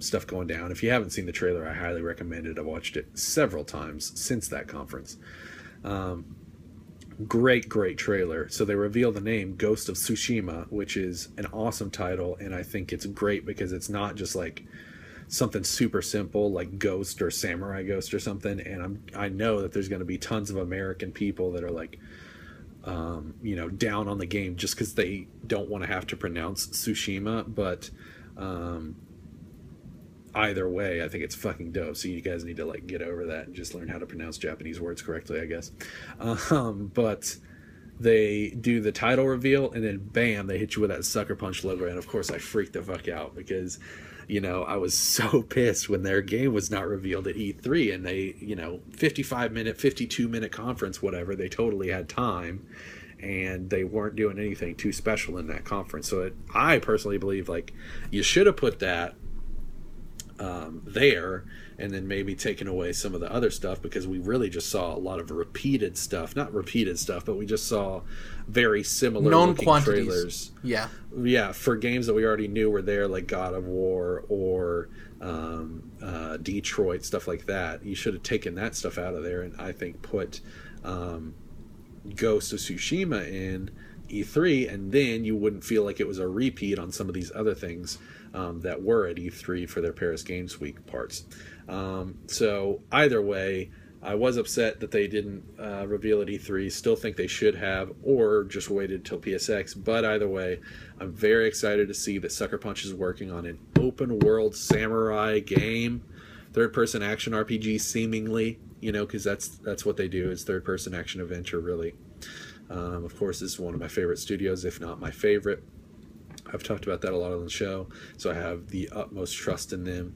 stuff going down. If you haven't seen the trailer, I highly recommend it. I watched it several times since that conference. Great trailer. So they reveal the name Ghost of Tsushima, which is an awesome title, and I think it's great because it's not just like something super simple like Ghost or Samurai Ghost or something. And I know that there's going to be tons of American people that are like, you know, down on the game just because they don't want to have to pronounce Tsushima, but either way, I think it's fucking dope. So you guys need to like get over that and just learn how to pronounce Japanese words correctly, I guess. But they do the title reveal, and then bam, they hit you with that Sucker Punch logo. And of course I freaked the fuck out because, you know, I was so pissed when their game was not revealed at E3, and they, you know, 52 minute conference, whatever, they totally had time, and they weren't doing anything too special in that conference. So I personally believe like you should have put that there, and then maybe taking away some of the other stuff, because we really just saw a lot of but we just saw very similar known quantities trailers. Yeah, for games that we already knew were there, like God of War or Detroit, stuff like that. You should have taken that stuff out of there, and I think put Ghost of Tsushima in E3, and then you wouldn't feel like it was a repeat on some of these other things that were at E3 for their Paris Games Week parts. So either way, I was upset that they didn't reveal at E3. Still think they should have, or just waited till PSX. But either way, I'm very excited to see that Sucker Punch is working on an open-world samurai game, third-person action RPG, seemingly. You know, because that's what they do, is third-person action adventure, really. Of course, this is one of my favorite studios, if not my favorite. I've talked about that a lot on the show, so I have the utmost trust in them.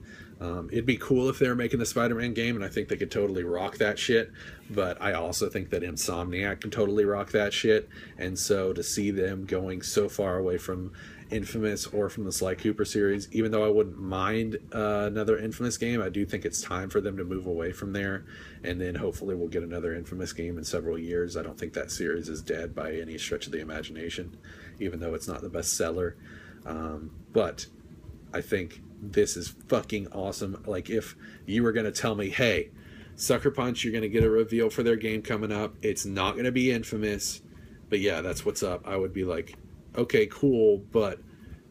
It'd be cool if they were making the Spider-Man game, and I think they could totally rock that shit, but I also think that Insomniac can totally rock that shit, and so to see them going so far away from Infamous or from the Sly Cooper series, even though I wouldn't mind another Infamous game, I do think it's time for them to move away from there, and then hopefully we'll get another Infamous game in several years. I don't think that series is dead by any stretch of the imagination, even though it's not the best seller, but I think this is fucking awesome. Like, if you were going to tell me, hey, Sucker Punch, you're going to get a reveal for their game coming up, it's not going to be Infamous, but yeah, that's what's up, I would be like, okay, cool, but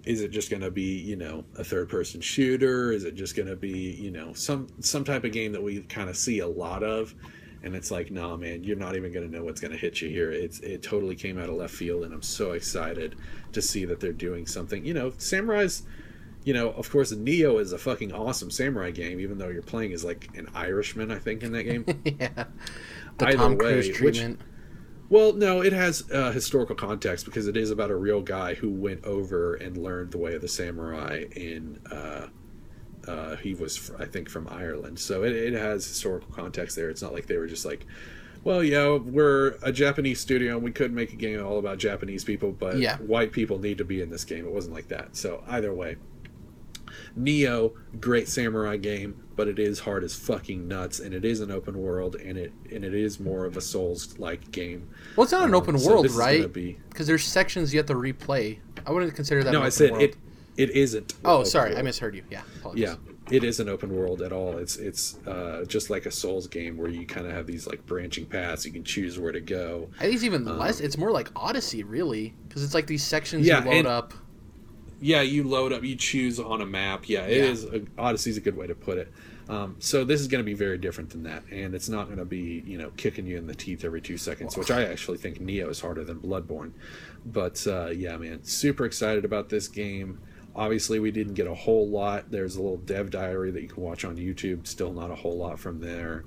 is it just going to be, you know, a third-person shooter? Is it just going to be, you know, some type of game that we kind of see a lot of? And it's like, nah, man, you're not even going to know what's going to hit you here. It totally came out of left field, and I'm so excited to see that they're doing something. You know, samurai's, you know, of course, Neo is a fucking awesome samurai game, even though you're playing as, like, an Irishman, I think, in that game. Yeah. The Either Tom Cruise way, treatment. Well, no, it has historical context, because it is about a real guy who went over and learned the way of the samurai in, he was, I think, from Ireland. So it has historical context there. It's not like they were just like, well, yeah, we're a Japanese studio and we could make a game all about Japanese people, but yeah, white people need to be in this game. It wasn't like that. So either way, Neo, great samurai game, but it is hard as fucking nuts, and it is an open world, and it is more of a Souls-like game. Well, it's not an open world, right? Because there's sections you have to replay. I wouldn't consider that. No, an open I said world. It isn't. Oh, sorry, world. I misheard you. Yeah, apologies. Yeah, it isn't open world at all. It's just like a Souls game where you kind of have these like branching paths. You can choose where to go. I think it's even less. It's more like Odyssey, really, because it's like these sections you load up. Yeah, you load up, you choose on a map. Yeah, it is. Odyssey's a good way to put it. So this is going to be very different than that, and it's not going to be, you know, kicking you in the teeth every 2 seconds, which I actually think Neo is harder than Bloodborne. But yeah, man, super excited about this game. Obviously, we didn't get a whole lot. There's a little dev diary that you can watch on YouTube. Still not a whole lot from there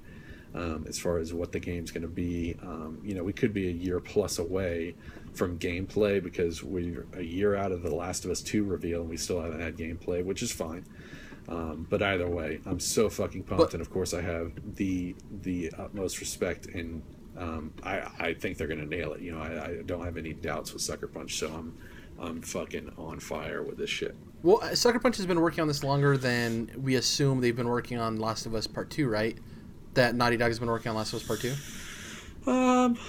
as far as what the game's going to be. You know, we could be a year plus away from gameplay, because we're a year out of the Last of Us 2 reveal and we still haven't had gameplay, which is fine. But either way, I'm so fucking pumped, and of course I have the utmost respect, and I think they're gonna nail it. You know, I don't have any doubts with Sucker Punch, so I'm fucking on fire with this shit. Well, Sucker Punch has been working on this longer than we assume. They've been working on Last of Us Part 2, right? That Naughty Dog has been working on Last of Us Part 2?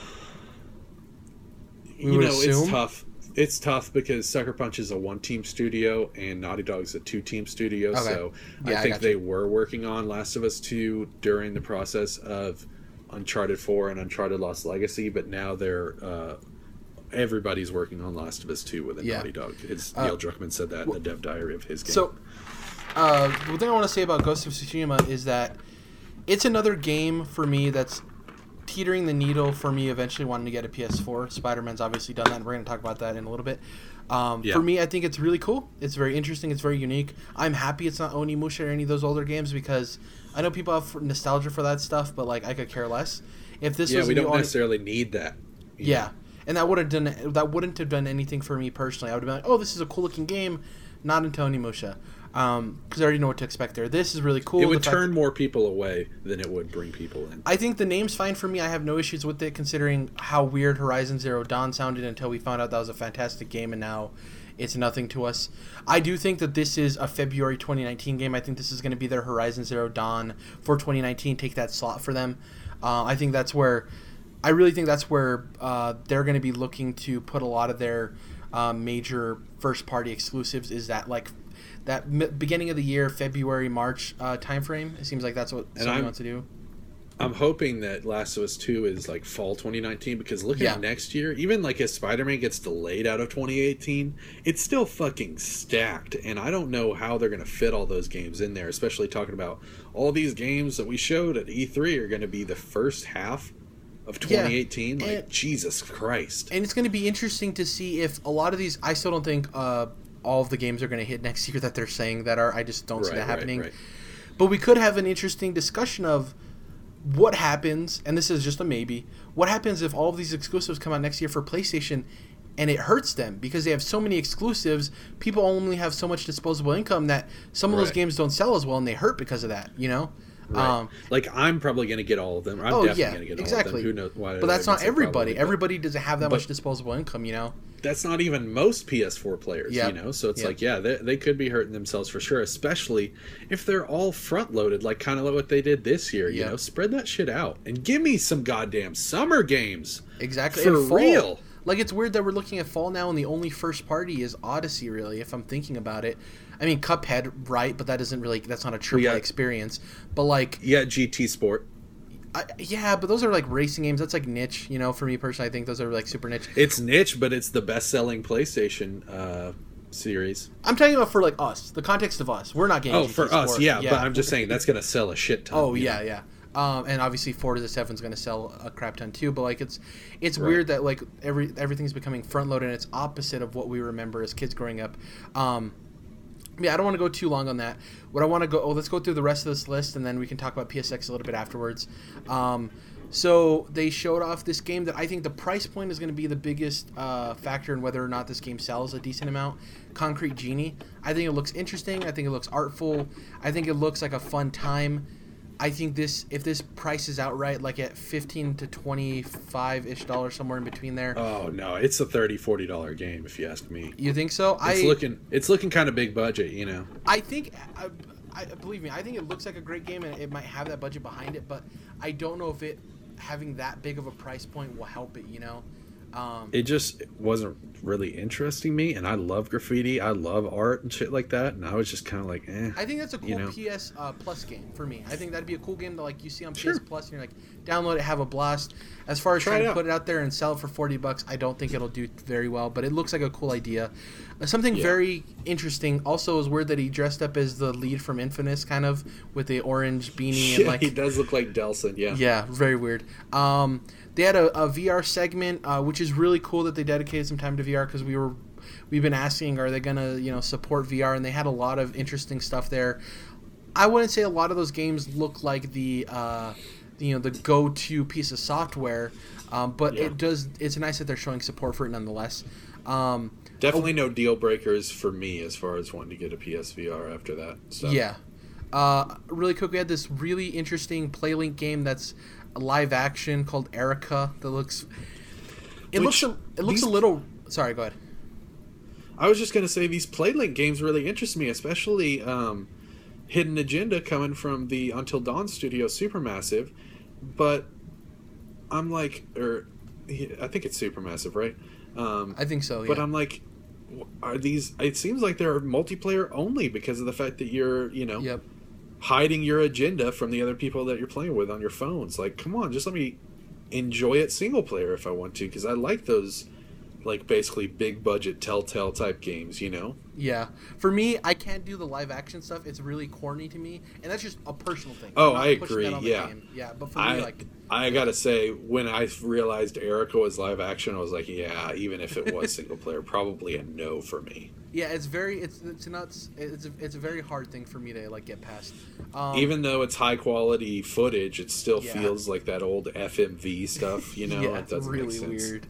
You know, assume? It's tough. It's tough because Sucker Punch is a one-team studio and Naughty Dog's a two-team studio. Okay. So yeah, I think they were working on Last of Us 2 during the process of Uncharted 4 and Uncharted Lost Legacy, but now they're everybody's working on Last of Us 2 with Naughty Dog. It's Neil Druckmann said that in the dev diary of his game. So the thing I want to say about Ghosts of Tsushima is that it's another game for me that's teetering the needle for me eventually wanting to get a PS4. Spider-Man's obviously done that, and we're going to talk about that in a little bit. For me, I think it's really cool. It's very interesting. It's very unique. I'm happy it's not Onimusha or any of those older games, because I know people have nostalgia for that stuff, but like I could care less. If this was we don't necessarily need that. Yeah. And that wouldn't have done anything for me personally. I would have been like, oh, this is a cool-looking game, not into Onimusha. Because I already know what to expect there. This is really cool. It would turn more people away than it would bring people in. I think the name's fine for me. I have no issues with it, considering how weird Horizon Zero Dawn sounded until we found out that was a fantastic game, and now it's nothing to us. I do think that this is a February 2019 game. I think this is going to be their Horizon Zero Dawn for 2019. Take that slot for them. I really think that's where they're going to be looking to put a lot of their major first-party exclusives, is that like that beginning of the year, February, March timeframe. It seems like that's what someone wants to do. I'm hoping that Last of Us 2 is like fall 2019, because looking at next year, even like if Spider-Man gets delayed out of 2018, it's still fucking stacked, and I don't know how they're going to fit all those games in there, especially talking about all these games that we showed at E3 are going to be the first half of 2018. Like, and Jesus Christ. And it's going to be interesting to see if a lot of these, I still don't think all of the games are going to hit next year that they're saying that are, I just don't see that happening. Right. But we could have an interesting discussion of what happens, and this is just a maybe, what happens if all of these exclusives come out next year for PlayStation and it hurts them because they have so many exclusives, people only have so much disposable income that some of those games don't sell as well and they hurt because of that, you know? Right. Like, I'm probably going to get all of them. I'm going to get all of them. Who knows why? But that's not everybody. Everybody doesn't have that much disposable income, you know? That's not even most PS4 players, you know? So it's like, they could be hurting themselves for sure, especially if they're all front-loaded, like kind of like what they did this year, you know? Spread that shit out. And give me some goddamn summer games. Exactly. For real. Like, it's weird that we're looking at fall now and the only first party is Odyssey, really, if I'm thinking about it. I mean, Cuphead, right? But that isn't really, that's not a AAA experience. But like, GT Sport. But those are like racing games. That's like niche, you know. For me personally, I think those are like super niche. It's niche, but it's the best-selling PlayStation series. I'm talking about for like us, the context of us. We're not getting. Oh, GT for Sport. Us, But I'm just saying that's gonna sell a shit ton. And obviously, Forza 7 is going to sell a crap ton too. But like, it's weird that like everything's becoming front-loaded, and it's opposite of what we remember as kids growing up. I don't want to go too long on that. What I want to go... Oh, let's go through the rest of this list, and then we can talk about PSX a little bit afterwards. So they showed off this game that I think the price point is going to be the biggest factor in whether or not this game sells a decent amount. Concrete Genie. I think it looks interesting. I think it looks artful. I think it looks like a fun time. I think if this price is outright, like at $15 to $25-ish dollars, somewhere in between there. Oh, no. It's a $30, $40 game, if you ask me. You think so? It's looking kind of big budget, you know? I think, believe me, I think it looks like a great game, and it might have that budget behind it, but I don't know if it having that big of a price point will help it, you know? It just wasn't really interesting me, and I love graffiti, I love art and shit like that, and I was just kind of like, eh. I think that's a cool PS Plus game for me. I think that'd be a cool game that like you see on PS Plus, and you're like, download it, have a blast. As far as trying to put it out there and sell it for $40, I don't think it'll do very well, but it looks like a cool idea. Something very interesting. Also, it was weird that he dressed up as the lead from Infamous, kind of, with the orange beanie. And like, he does look like Delson, Yeah, very weird. They had a VR segment, which is really cool that they dedicated some time to VR, because we've been asking, are they gonna support VR? And they had a lot of interesting stuff there. I wouldn't say a lot of those games look like the the go-to piece of software, but it does. It's nice that they're showing support for it nonetheless. Definitely no deal breakers for me as far as wanting to get a PSVR after that. So. Yeah, really quick, we had this really interesting PlayLink game that's live action called Erica that looks a little go ahead. I was just gonna say these PlayLink games really interest me, especially Hidden Agenda coming from the Until Dawn studio, Supermassive, but I'm like, or I think it's Supermassive, right? I think so, yeah. But I'm like, are these, it seems like they're multiplayer only because of the fact that you're hiding your agenda from the other people that you're playing with on your phones. Like, come on, just let me enjoy it single player if I want to, because I like those, like, basically big budget Telltale type games, you know? Yeah. For me, I can't do the live action stuff. It's really corny to me, and that's just a personal thing. Oh, I agree. Yeah. Yeah, but for me, like, I gotta say, when I realized Erica was live action, I was like, yeah, even if it was single player, probably a no for me. Yeah, it's a very hard thing for me to like get past. Even though it's high quality footage, it still feels like that old FMV stuff, you know? Yeah, it doesn't really make sense. Weird.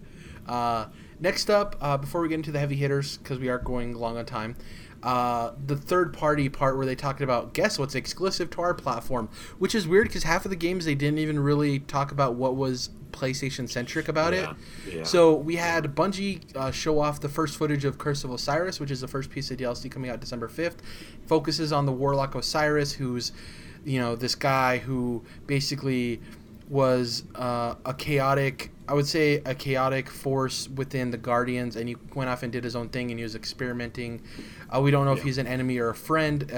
Next up, before we get into the heavy hitters, because we are going long on time, the third party part where they talked about, guess what's exclusive to our platform, which is weird because half of the games they didn't even really talk about what was PlayStation centric about it. Yeah. So we had Bungie show off the first footage of Curse of Osiris, which is the first piece of DLC coming out December 5th. Focuses on the Warlock Osiris, who's this guy who basically was a chaotic I would say a chaotic force within the Guardians, and he went off and did his own thing, and he was experimenting. We don't know if he's an enemy or a friend.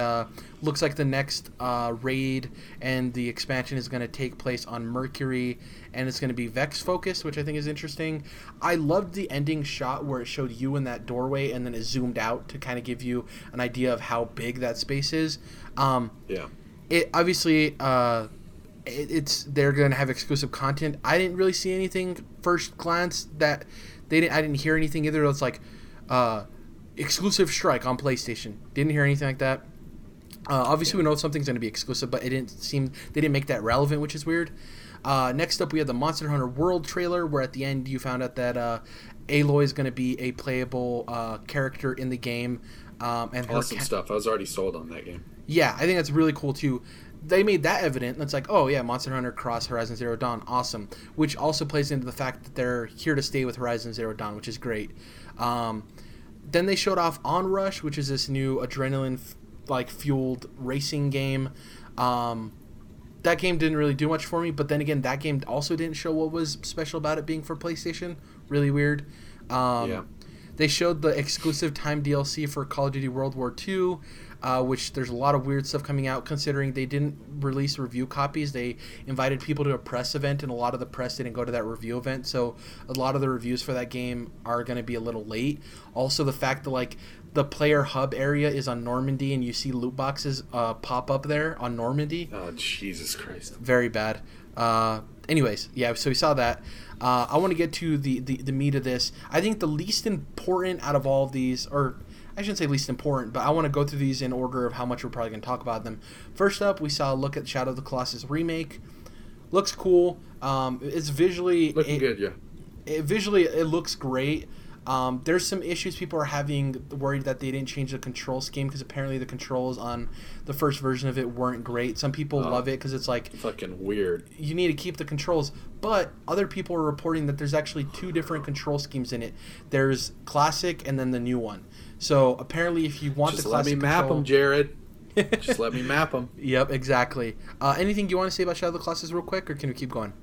Looks like the next raid and the expansion is going to take place on Mercury, and it's going to be Vex focused, which I think is interesting. I loved the ending shot where it showed you in that doorway, and then it zoomed out to kind of give you an idea of how big that space is. It obviously... they're going to have exclusive content. I didn't really see anything first glance that they didn't. I didn't hear anything either. It's like exclusive strike on PlayStation. Didn't hear anything like that. We know something's going to be exclusive, but it didn't seem they didn't make that relevant, which is weird. Next up, we had the Monster Hunter World trailer, where at the end you found out that Aloy is going to be a playable character in the game. And awesome stuff. I was already sold on that game. Yeah, I think that's really cool too. They made that evident, and it's like, oh yeah, Monster Hunter cross Horizon Zero Dawn, awesome. Which also plays into the fact that they're here to stay with Horizon Zero Dawn, which is great. Then they showed off Onrush, which is this new adrenaline-like fueled racing game. That game didn't really do much for me, but then again, that game also didn't show what was special about it being for PlayStation. Really weird. They showed the exclusive time DLC for Call of Duty World War II. Which there's a lot of weird stuff coming out, considering they didn't release review copies. They invited people to a press event, and a lot of the press didn't go to that review event, so a lot of the reviews for that game are going to be a little late. Also, the fact that like the player hub area is on Normandy, and you see loot boxes pop up there on Normandy. Oh, Jesus Christ. Very bad. Anyways, yeah, so we saw that. I want to get to the meat of this. I think the least important out of all of these, or... I shouldn't say least important, but I want to go through these in order of how much we're probably going to talk about them. First up, we saw a look at Shadow of the Colossus remake. Looks cool. It's visually... Looking good, yeah. It looks great. There's some issues people are having, worried that they didn't change the control scheme, because apparently the controls on the first version of it weren't great. Some people love it because it's like... Fucking weird. You need to keep the controls. But other people are reporting that there's actually two different control schemes in it. There's classic and then the new one. So apparently, if you want the classic control, map them, Jared. Just let me map them. Yep, exactly. Anything you want to say about Shadow of the Colossus real quick, or can we keep going?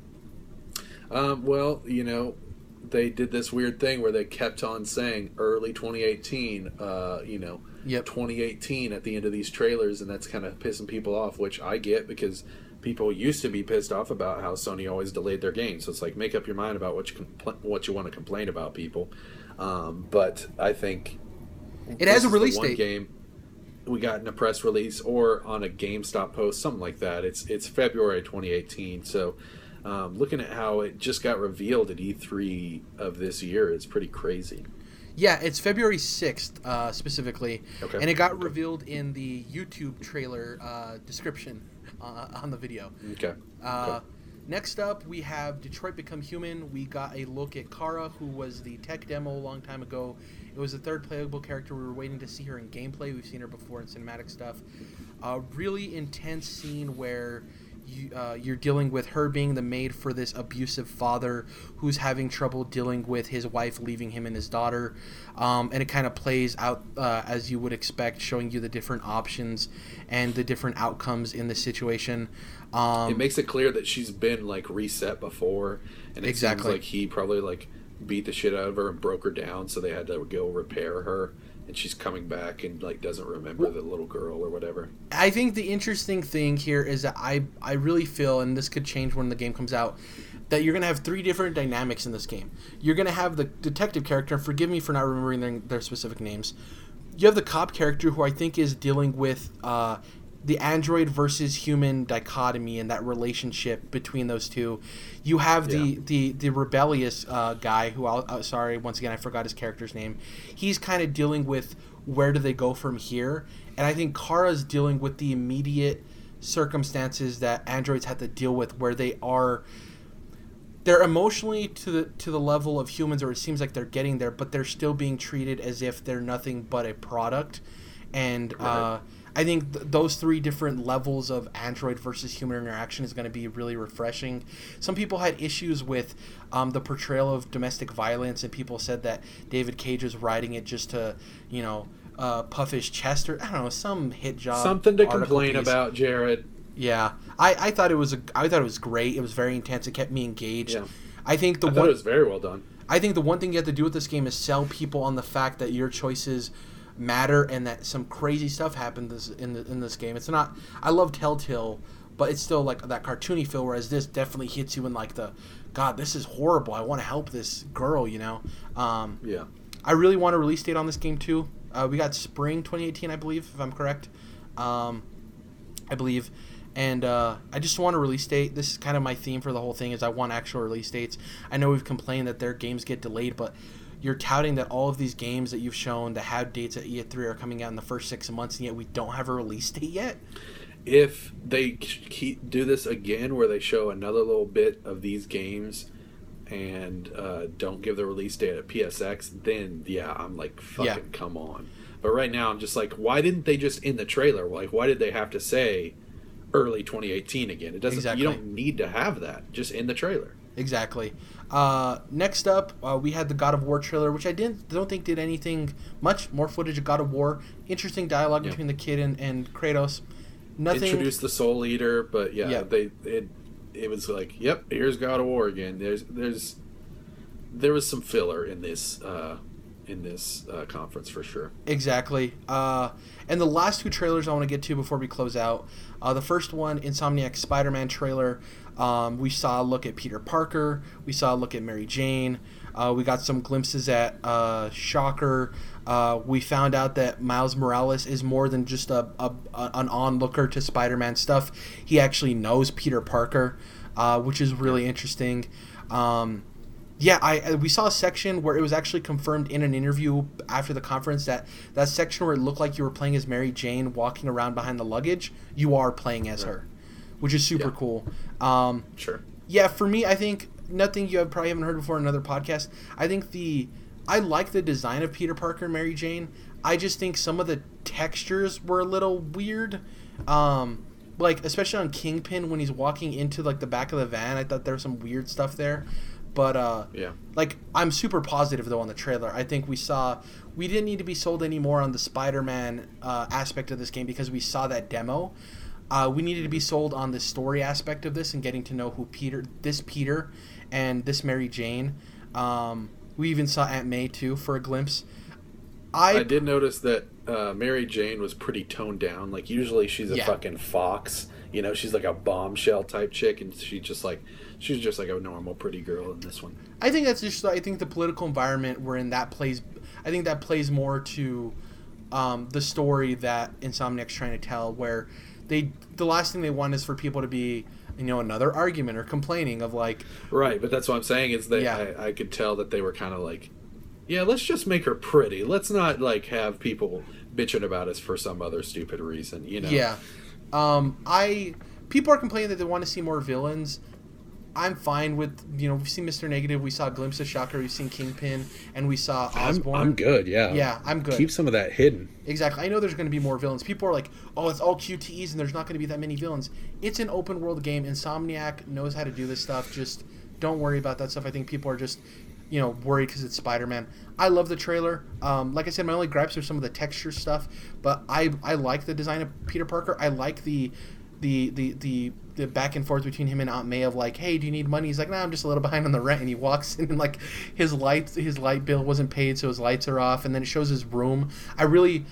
Well, you know, they did this weird thing where they kept on saying early 2018. 2018 at the end of these trailers, and that's kind of pissing people off, which I get, because people used to be pissed off about how Sony always delayed their games. So it's like, make up your mind about what you want to complain about, people. But I think. It has a release date. Game we got in a press release or on a GameStop post, something like that. It's February 2018. So looking at how it just got revealed at E3 of this year, it's pretty crazy. Yeah, it's February 6th specifically, and it got revealed in the YouTube trailer description on the video. Next up, we have Detroit Become Human. We got a look at Kara, who was the tech demo a long time ago. It was the third playable character. We were waiting to see her in gameplay. We've seen her before in cinematic stuff. A really intense scene where you're dealing with her being the maid for this abusive father who's having trouble dealing with his wife leaving him and his daughter, and it kind of plays out as you would expect, showing you the different options and the different outcomes in the situation. It makes it clear that she's been like reset before, and it seems like he probably like beat the shit out of her and broke her down, so they had to go repair her. And she's coming back and like doesn't remember the little girl or whatever. I think the interesting thing here is that I really feel, and this could change when the game comes out, that you're going to have three different dynamics in this game. You're going to have the detective character, and forgive me for not remembering their specific names. You have the cop character, who I think is dealing with the android versus human dichotomy and that relationship between those two. You have the rebellious guy who once again, I forgot his character's name. He's kind of dealing with where do they go from here. And I think Kara's dealing with the immediate circumstances that androids have to deal with, where they are... They're emotionally to the level of humans, or it seems like they're getting there, but they're still being treated as if they're nothing but a product. And... I think those three different levels of android versus human interaction is going to be really refreshing. Some people had issues with the portrayal of domestic violence, and people said that David Cage was writing it just to, puff his chest, or I don't know, some hit job. Something to complain about, Jared. Yeah, I thought it was great. It was very intense. It kept me engaged. Yeah. I think the it was very well done. I think the one thing you have to do with this game is sell people on the fact that your choices matter and that some crazy stuff happened in this game. It's not. I love Telltale, but it's still like that cartoony feel. Whereas this definitely hits you in like the, God, this is horrible. I want to help this girl, you know. Yeah. I really want a release date on this game too. We got spring 2018, I believe, if I'm correct. I believe. And I just want a release date. This is kind of my theme for the whole thing is I want actual release dates. I know we've complained that their games get delayed, but you're touting that all of these games that you've shown that have dates at E3 are coming out in the first 6 months, and yet we don't have a release date yet. If they keep do this again where they show another little bit of these games and don't give the release date at PSX, then, yeah, I'm like, fucking come on. But right now I'm just like, why didn't they just end the trailer? Like, why did they have to say early 2018 again? It doesn't. Exactly. You don't need to have that. Just in the trailer. Exactly. Next up, we had the God of War trailer, which I don't think did anything much. More footage of God of War. Interesting dialogue between the kid and Kratos. Nothing. Introduced the Soul Eater, but it was like, yep, here's God of War again. There was some filler in this. In this conference for sure. Exactly. And the last two trailers I want to get to before we close out. The first one, Insomniac's Spider-Man trailer. We saw a look at Peter Parker. We saw a look at Mary Jane. We got some glimpses at Shocker. We found out that Miles Morales is more than just an onlooker to Spider-Man stuff. He actually knows Peter Parker, which is really interesting. We saw a section where it was actually confirmed in an interview after the conference that section where it looked like you were playing as Mary Jane walking around behind the luggage, you are playing as her, which is super cool. Sure. Yeah, for me, I think nothing you probably haven't heard before in another podcast. I think I like the design of Peter Parker and Mary Jane. I just think some of the textures were a little weird. Like, especially on Kingpin when he's walking into, like, the back of the van, I thought there was some weird stuff there. But, I'm super positive, though, on the trailer. I think we didn't need to be sold anymore on the Spider-Man aspect of this game because we saw that demo. We needed to be sold on the story aspect of this and getting to know who Peter and this Mary Jane. We even saw Aunt May, too, for a glimpse. I did notice that Mary Jane was pretty toned down. Like, usually she's a fucking fox. You know, she's like a bombshell type chick, and she's just like a normal pretty girl in this one. I think that's just. I think the political environment we're in that plays more to the story that Insomniac's trying to tell, where the last thing they want is for people to be, you know, another argument or complaining of like. Right, but that's what I'm saying is that I could tell that they were kind of like, yeah, let's just make her pretty. Let's not like have people bitching about us for some other stupid reason, you know. Yeah. People are complaining that they want to see more villains. I'm fine with, you know, we've seen Mr. Negative, we saw a glimpse of Shocker, we've seen Kingpin, and we saw Osborn. I'm good, yeah. Yeah, I'm good. Keep some of that hidden. Exactly. I know there's going to be more villains. People are like, oh, it's all QTEs and there's not going to be that many villains. It's an open world game. Insomniac knows how to do this stuff. Just don't worry about that stuff. I think people are just, you know, worried because it's Spider-Man. I love the trailer. Like I said, my only gripes are some of the texture stuff, but I like the design of Peter Parker. I like the back and forth between him and Aunt May of like, hey, do you need money? He's like, nah, I'm just a little behind on the rent, and he walks in and like his light bill wasn't paid, so his lights are off, and then it shows his room. I really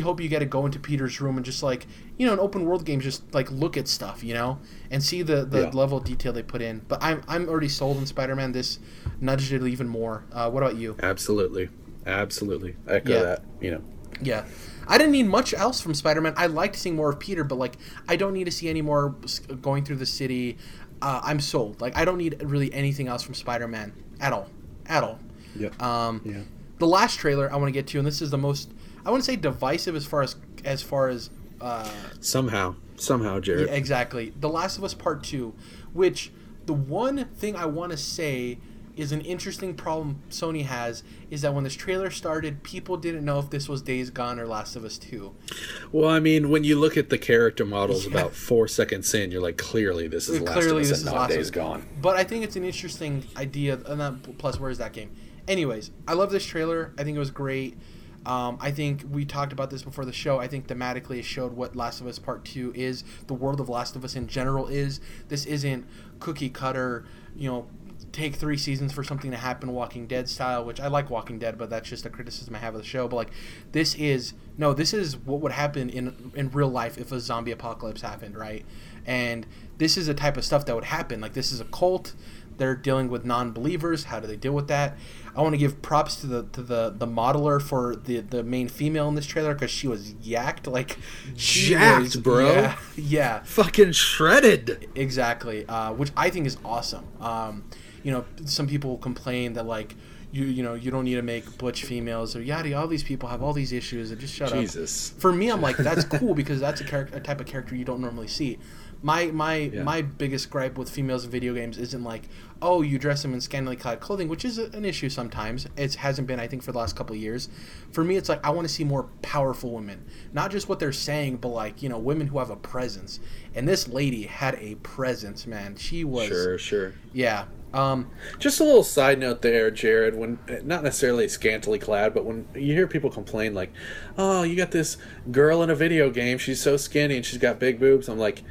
hope you get to go into Peter's room and just like, you know, an open world game, just like look at stuff, you know, and see the level of detail they put in. But I'm already sold on Spider-Man. This nudged it even more. What about you? Absolutely. I echo that, you know. Yeah. I didn't need much else from Spider-Man. I liked seeing more of Peter, but like I don't need to see any more going through the city. I'm sold. Like I don't need really anything else from Spider-Man at all. Yeah. The last trailer I want to get to, and this is the most, I wouldn't say divisive as far as somehow, Jared. Yeah, exactly. The Last of Us Part 2, which the one thing I want to say is an interesting problem Sony has is that when this trailer started, people didn't know if this was Days Gone or Last of Us 2. Well, I mean, when you look at the character models about 4 seconds in, you're like, clearly this is Last of Us and not Days Gone. But I think it's an interesting idea. And that, plus, where is that game? Anyways, I love this trailer. I think it was great. I think we talked about this before the show. I think thematically it showed what Last of Us Part 2 is, the world of Last of Us in general is. This isn't cookie cutter, you know, take 3 seasons for something to happen Walking Dead style, which I like Walking Dead, but that's just a criticism I have of the show. But like, this is what would happen in real life if a zombie apocalypse happened, right? And this is the type of stuff that would happen. Like, this is a cult. They're dealing with non-believers. How do they deal with that? I want to give props to the modeler for the main female in this trailer, because she was yacked. Like, jacked, bro. Yeah. Fucking shredded. Exactly. Which I think is awesome. You know, some people complain that, like, you know, you don't need to make butch females or yada. All these people have all these issues. And just shut up. Jesus. For me, I'm like, that's cool, because that's a type of character you don't normally see. My biggest gripe with females in video games isn't like, oh, you dress them in scantily clad clothing, which is an issue sometimes. It hasn't been, I think, for the last couple of years. For me, it's like, I want to see more powerful women. Not just what they're saying, but like, you know, women who have a presence. And this lady had a presence, man. She was... Sure. Yeah. Just a little side note there, Jared, when not necessarily scantily clad, but when you hear people complain like, oh, you got this girl in a video game, she's so skinny and she's got big boobs. I'm like...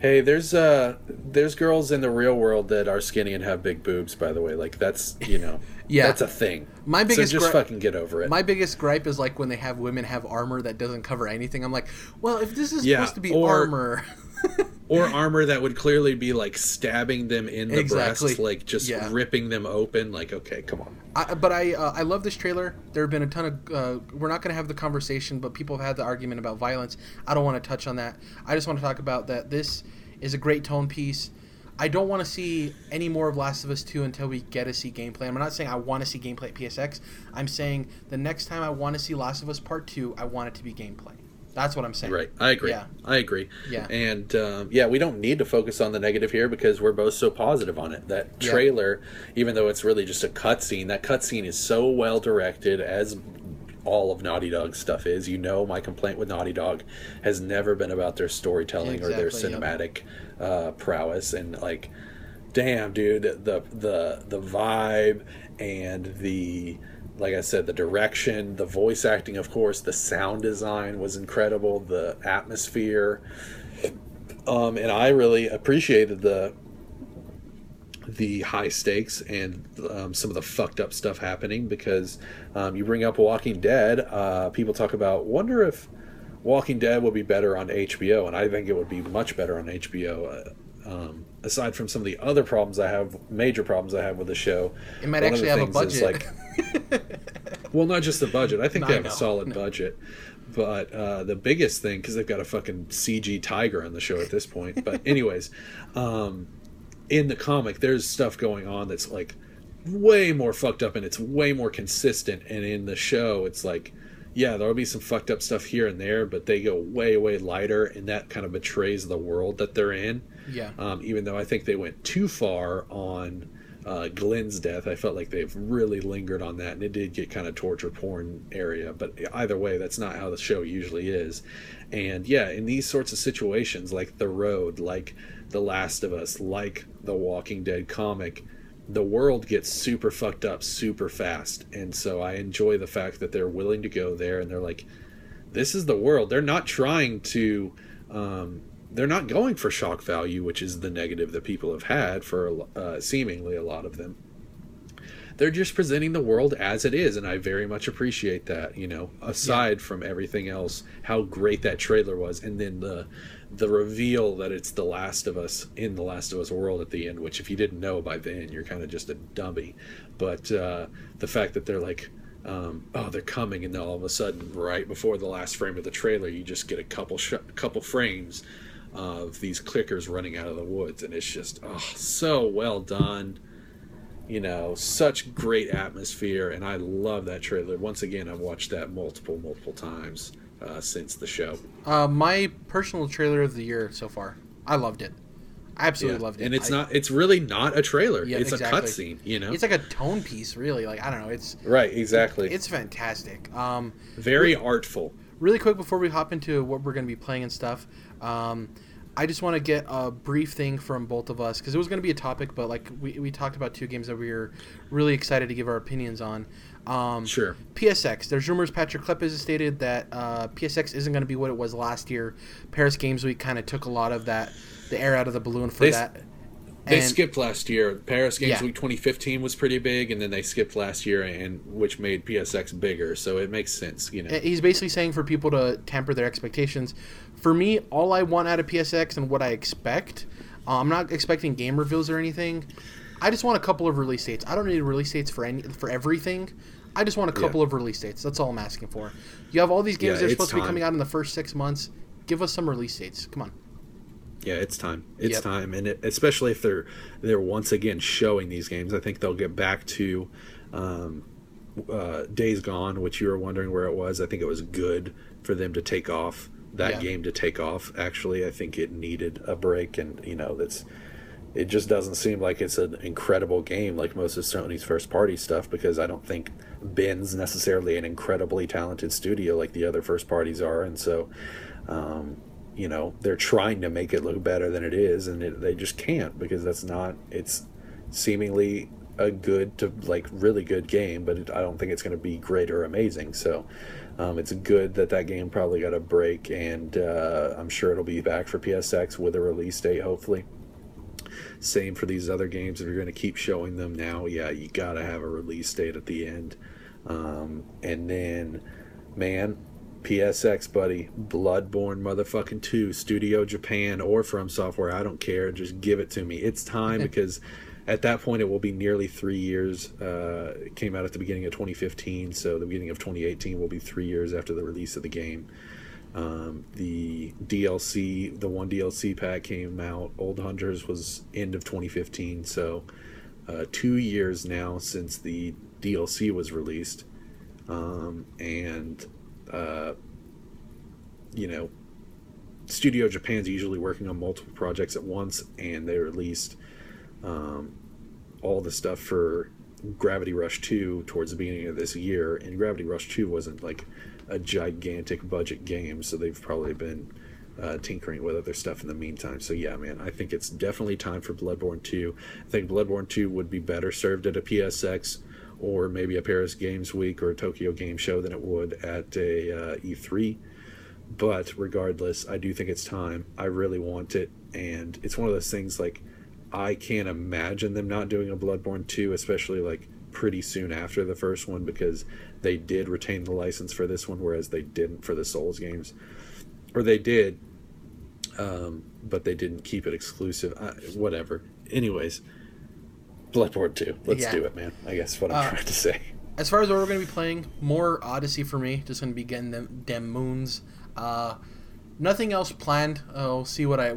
Hey, there's girls in the real world that are skinny and have big boobs, by the way. Like, that's, you know, yeah, that's a thing. Fucking get over it. My biggest gripe is, like, when they have women have armor that doesn't cover anything. I'm like, well, if this is supposed to be armor... or armor that would clearly be, like, stabbing them in the breasts, like, just ripping them open. Like, okay, come on. I love this trailer. There have been a ton of... we're not going to have the conversation, but people have had the argument about violence. I don't want to touch on that. I just want to talk about that this is a great tone piece. I don't want to see any more of Last of Us 2 until we get to see gameplay. I'm not saying I want to see gameplay at PSX. I'm saying the next time I want to see Last of Us Part 2, I want it to be gameplay. That's what I'm saying. Right. I agree. Yeah. And, we don't need to focus on the negative here because we're both so positive on it. That trailer, even though it's really just a cutscene, that cutscene is so well directed, as all of Naughty Dog's stuff is. You know, my complaint with Naughty Dog has never been about their storytelling or their cinematic prowess. And, like, damn, dude, the vibe and the... Like I said, the direction, the voice acting, of course, the sound design was incredible, the atmosphere. And I really appreciated the high stakes and some of the fucked up stuff happening because you bring up Walking Dead. People talk about, wonder if Walking Dead would be better on HBO, and I think it would be much better on HBO. Aside from some of the other major problems I have with the show, it might actually have a budget. Well, not just the budget. I think they have a solid budget, but the biggest thing, because they've got a fucking CG tiger on the show at this point. But anyways, in the comic, there's stuff going on that's like way more fucked up, and it's way more consistent. And in the show, it's like, yeah, there'll be some fucked up stuff here and there, but they go way, way lighter, and that kind of betrays the world that they're in. Yeah. Even though I think they went too far on Glenn's death, I felt like they've really lingered on that, and it did get kind of torture porn area. But either way, that's not how the show usually is. And yeah, in these sorts of situations, like The Road, like The Last of Us, like The Walking Dead comic, the world gets super fucked up super fast. And so I enjoy the fact that they're willing to go there, and they're like, this is the world. They're not trying to... they're not going for shock value, which is the negative that people have had for seemingly a lot of them. They're just presenting the world as it is, and I very much appreciate that, you know, aside from everything else, how great that trailer was. And then the reveal that it's The Last of Us in The Last of Us world at the end, which if you didn't know by then, you're kind of just a dummy. But the fact that they're like, they're coming, and then all of a sudden, right before the last frame of the trailer, you just get a couple frames of these clickers running out of the woods, and it's just so well done, you know, such great atmosphere, and I love that trailer. Once again, I've watched that multiple times since the show. My personal trailer of the year so far, I loved it. I absolutely loved it. And it's really not a trailer. Yeah, it's a cutscene, you know? It's like a tone piece, really. Like, I don't know. It's right, exactly. It's fantastic. Very artful. Really quick before we hop into what we're going to be playing and stuff, I just want to get a brief thing from both of us, because it was going to be a topic, but like we talked about two games that we were really excited to give our opinions on. Sure. PSX. There's rumors, Patrick Klepp has stated that PSX isn't going to be what it was last year. Paris Games Week kind of took a lot of that, the air out of the balloon for that. They skipped last year. Paris Games Week 2015 was pretty big, and then they skipped last year, and which made PSX bigger. So it makes sense, you know. He's basically saying for people to temper their expectations. For me, all I want out of PSX and what I expect, I'm not expecting game reveals or anything. I just want a couple of release dates. I don't need release dates for everything. I just want a couple of release dates. That's all I'm asking for. You have all these games that are supposed to be coming out in the first 6 months. Give us some release dates. Come on. Yeah, it's time. It's time. And especially if they're once again showing these games, I think they'll get back to Days Gone, which you were wondering where it was. I think it was good for them to take off, that game to take off. Actually, I think it needed a break, and, you know, that's... It just doesn't seem like it's an incredible game like most of Sony's first-party stuff, because I don't think Ben's necessarily an incredibly talented studio like the other first parties are. And so, you know, they're trying to make it look better than it is, and they just can't, because that's not... It's seemingly a good to, like, really good game, but I don't think it's going to be great or amazing. So it's good that game probably got a break, and I'm sure it'll be back for PSX with a release date, hopefully. Same for these other games. If you're going to keep showing them now, you gotta have a release date at the end. And then, man, PSX, buddy, Bloodborne motherfucking 2, Studio Japan or From Software, I don't care, just give it to me. It's time, because at that point it will be nearly 3 years. It came out at the beginning of 2015, so the beginning of 2018 will be 3 years after the release of the game. The DLC, the one DLC pack came out, Old Hunters, was end of 2015, so 2 years now since the DLC was released. And you know, Studio Japan's usually working on multiple projects at once, and they released all the stuff for Gravity Rush 2 towards the beginning of this year, and Gravity Rush 2 wasn't like a gigantic budget game, so they've probably been tinkering with other stuff in the meantime. So yeah, man, I think it's definitely time for Bloodborne 2. I think Bloodborne 2 would be better served at a PSX or maybe a Paris Games Week or a Tokyo Game Show than it would at a E3. But regardless, I do think it's time. I really want it, and it's one of those things, like, I can't imagine them not doing a Bloodborne 2, especially, like, pretty soon after the first one, because they did retain the license for this one, whereas they didn't for the Souls games. Or they did, but they didn't keep it exclusive. Whatever. Anyways, Bloodborne 2. Let's do it, man. I guess what I'm trying to say. As far as what we're going to be playing, more Odyssey for me. Just going to be getting them damn moons. Nothing else planned. I'll see what I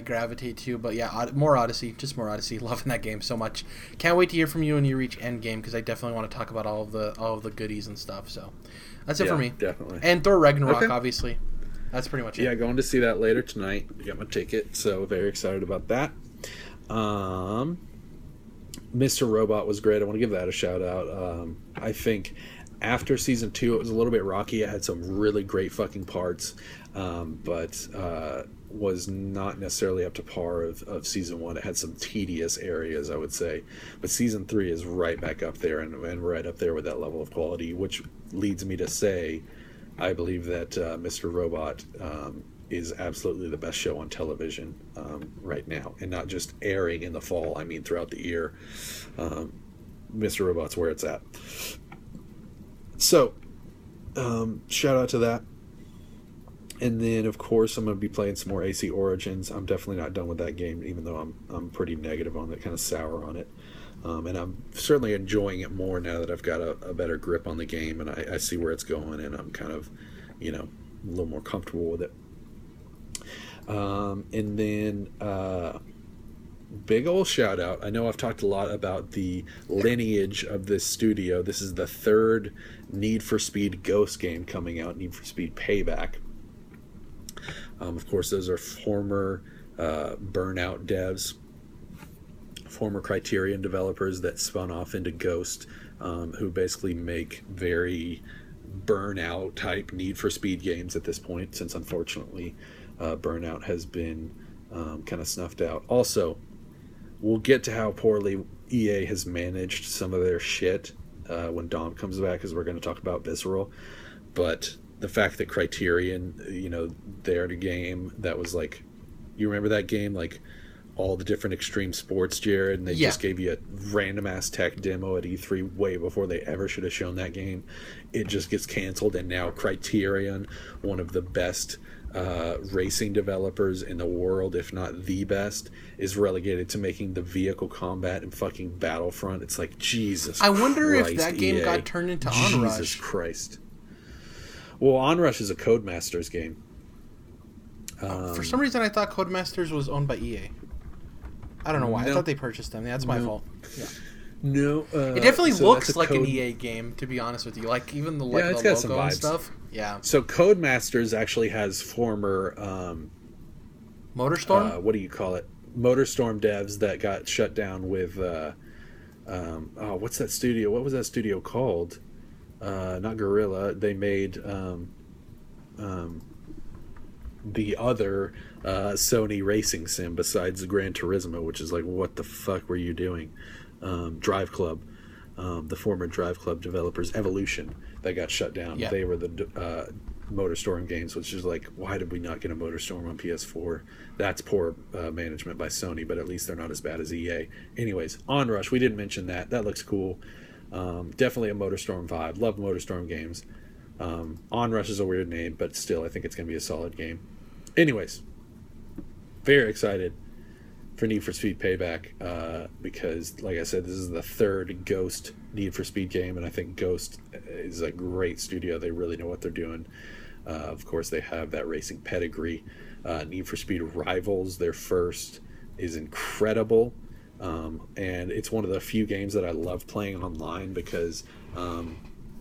gravitate to, but yeah, more Odyssey, just more Odyssey. Loving that game so much. Can't wait to hear from you when you reach Endgame, because I definitely want to talk about all of the goodies and stuff. So that's it for me. Definitely. And Thor Ragnarok, obviously. That's pretty much it. Yeah, going to see that later tonight. I got my ticket, so very excited about that. Mr. Robot was great. I want to give that a shout out. I think after season 2, it was a little bit rocky. It had some really great fucking parts. But was not necessarily up to par of season 1. It had some tedious areas, I would say. But season 3 is right back up there and right up there with that level of quality, which leads me to say I believe that Mr. Robot is absolutely the best show on television right now. And not just airing in the fall, I mean throughout the year. Mr. Robot's where it's at. So, shout out to that. And then, of course, I'm going to be playing some more AC Origins. I'm definitely not done with that game, even though I'm pretty negative on it, kind of sour on it. And I'm certainly enjoying it more now that I've got a better grip on the game, and I see where it's going, and I'm kind of, you know, a little more comfortable with it. And then, big old shout out. I know I've talked a lot about the lineage of this studio. This is the third Need for Speed Ghost game coming out, Need for Speed Payback. Of course, those are former Burnout devs, former Criterion developers that spun off into Ghost, who basically make very Burnout-type Need for Speed games at this point, since, unfortunately, Burnout has been kind of snuffed out. Also, we'll get to how poorly EA has managed some of their shit when Dom comes back, because we're going to talk about Visceral, but... The fact that Criterion, you know, they had a game that was like, you remember that game, like all the different extreme sports, Jared, and they just gave you a random-ass tech demo at E3 way before they ever should have shown that game. It just gets canceled, and now Criterion, one of the best racing developers in the world, if not the best, is relegated to making the vehicle combat and fucking Battlefront. It's like, Jesus Christ, I wonder if that game EA got turned into Onrush. Jesus Christ. Well, Onrush is a Codemasters game. For some reason, I thought Codemasters was owned by EA. I don't know why. No. I thought they purchased them. That's my fault. Yeah. No. It definitely looks like an EA game, to be honest with you. Like, even the, like, the logo and stuff. Yeah. So, Codemasters actually has former... MotorStorm? What do you call it? MotorStorm devs that got shut down with... what's that studio? What was that studio called? Not Guerrilla. They made... the other Sony racing sim besides Gran Turismo, which is like, what the fuck were you doing? Drive Club, the former Drive Club developers, Evolution, that got shut down. Yeah. They were the MotorStorm games, which is like, why did we not get a MotorStorm on PS4? That's poor management by Sony, but at least they're not as bad as EA. Anyways, Onrush, we didn't mention that. That looks cool. Definitely a MotorStorm vibe. Love MotorStorm games. Onrush is a weird name, but still, I think it's going to be a solid game. Anyways, very excited for Need for Speed Payback because, like I said, this is the third Ghost Need for Speed game, and I think Ghost is a great studio. They really know what they're doing. Of course, they have that racing pedigree. Need for Speed Rivals, their first, is incredible, and it's one of the few games that I love playing online because...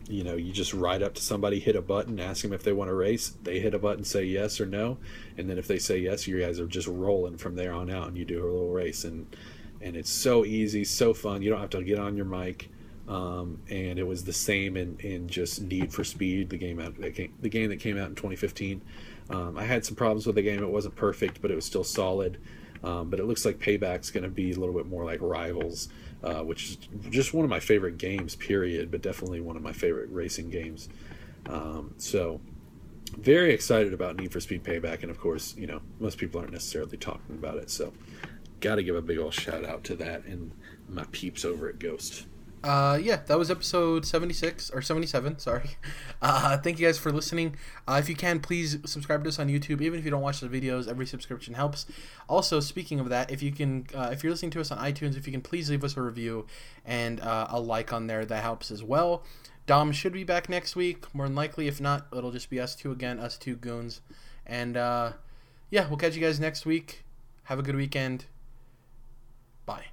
you know, you just ride up to somebody, hit a button, ask them if they want to race. They hit a button, say yes or no, and then if they say yes, you guys are just rolling from there on out, and you do a little race, and it's so easy, so fun. You don't have to get on your mic, and it was the same in just Need for Speed, the game that came out in 2015. I had some problems with the game. It wasn't perfect, but it was still solid. But it looks like Payback's going to be a little bit more like Rivals, which is just one of my favorite games, period, but definitely one of my favorite racing games. So very excited about Need for Speed Payback, and of course, you know, most people aren't necessarily talking about it, so got to give a big old shout out to that and my peeps over at Ghost. That was episode 76 or 77. Sorry. Thank you guys for listening. If you can, please subscribe to us on YouTube. Even if you don't watch the videos, every subscription helps. Also, speaking of that, if you can, if you're listening to us on iTunes, if you can, please leave us a review and a like on there. That helps as well. Dom should be back next week, more than likely. If not, it'll just be us two again, us two goons. And we'll catch you guys next week. Have a good weekend. Bye.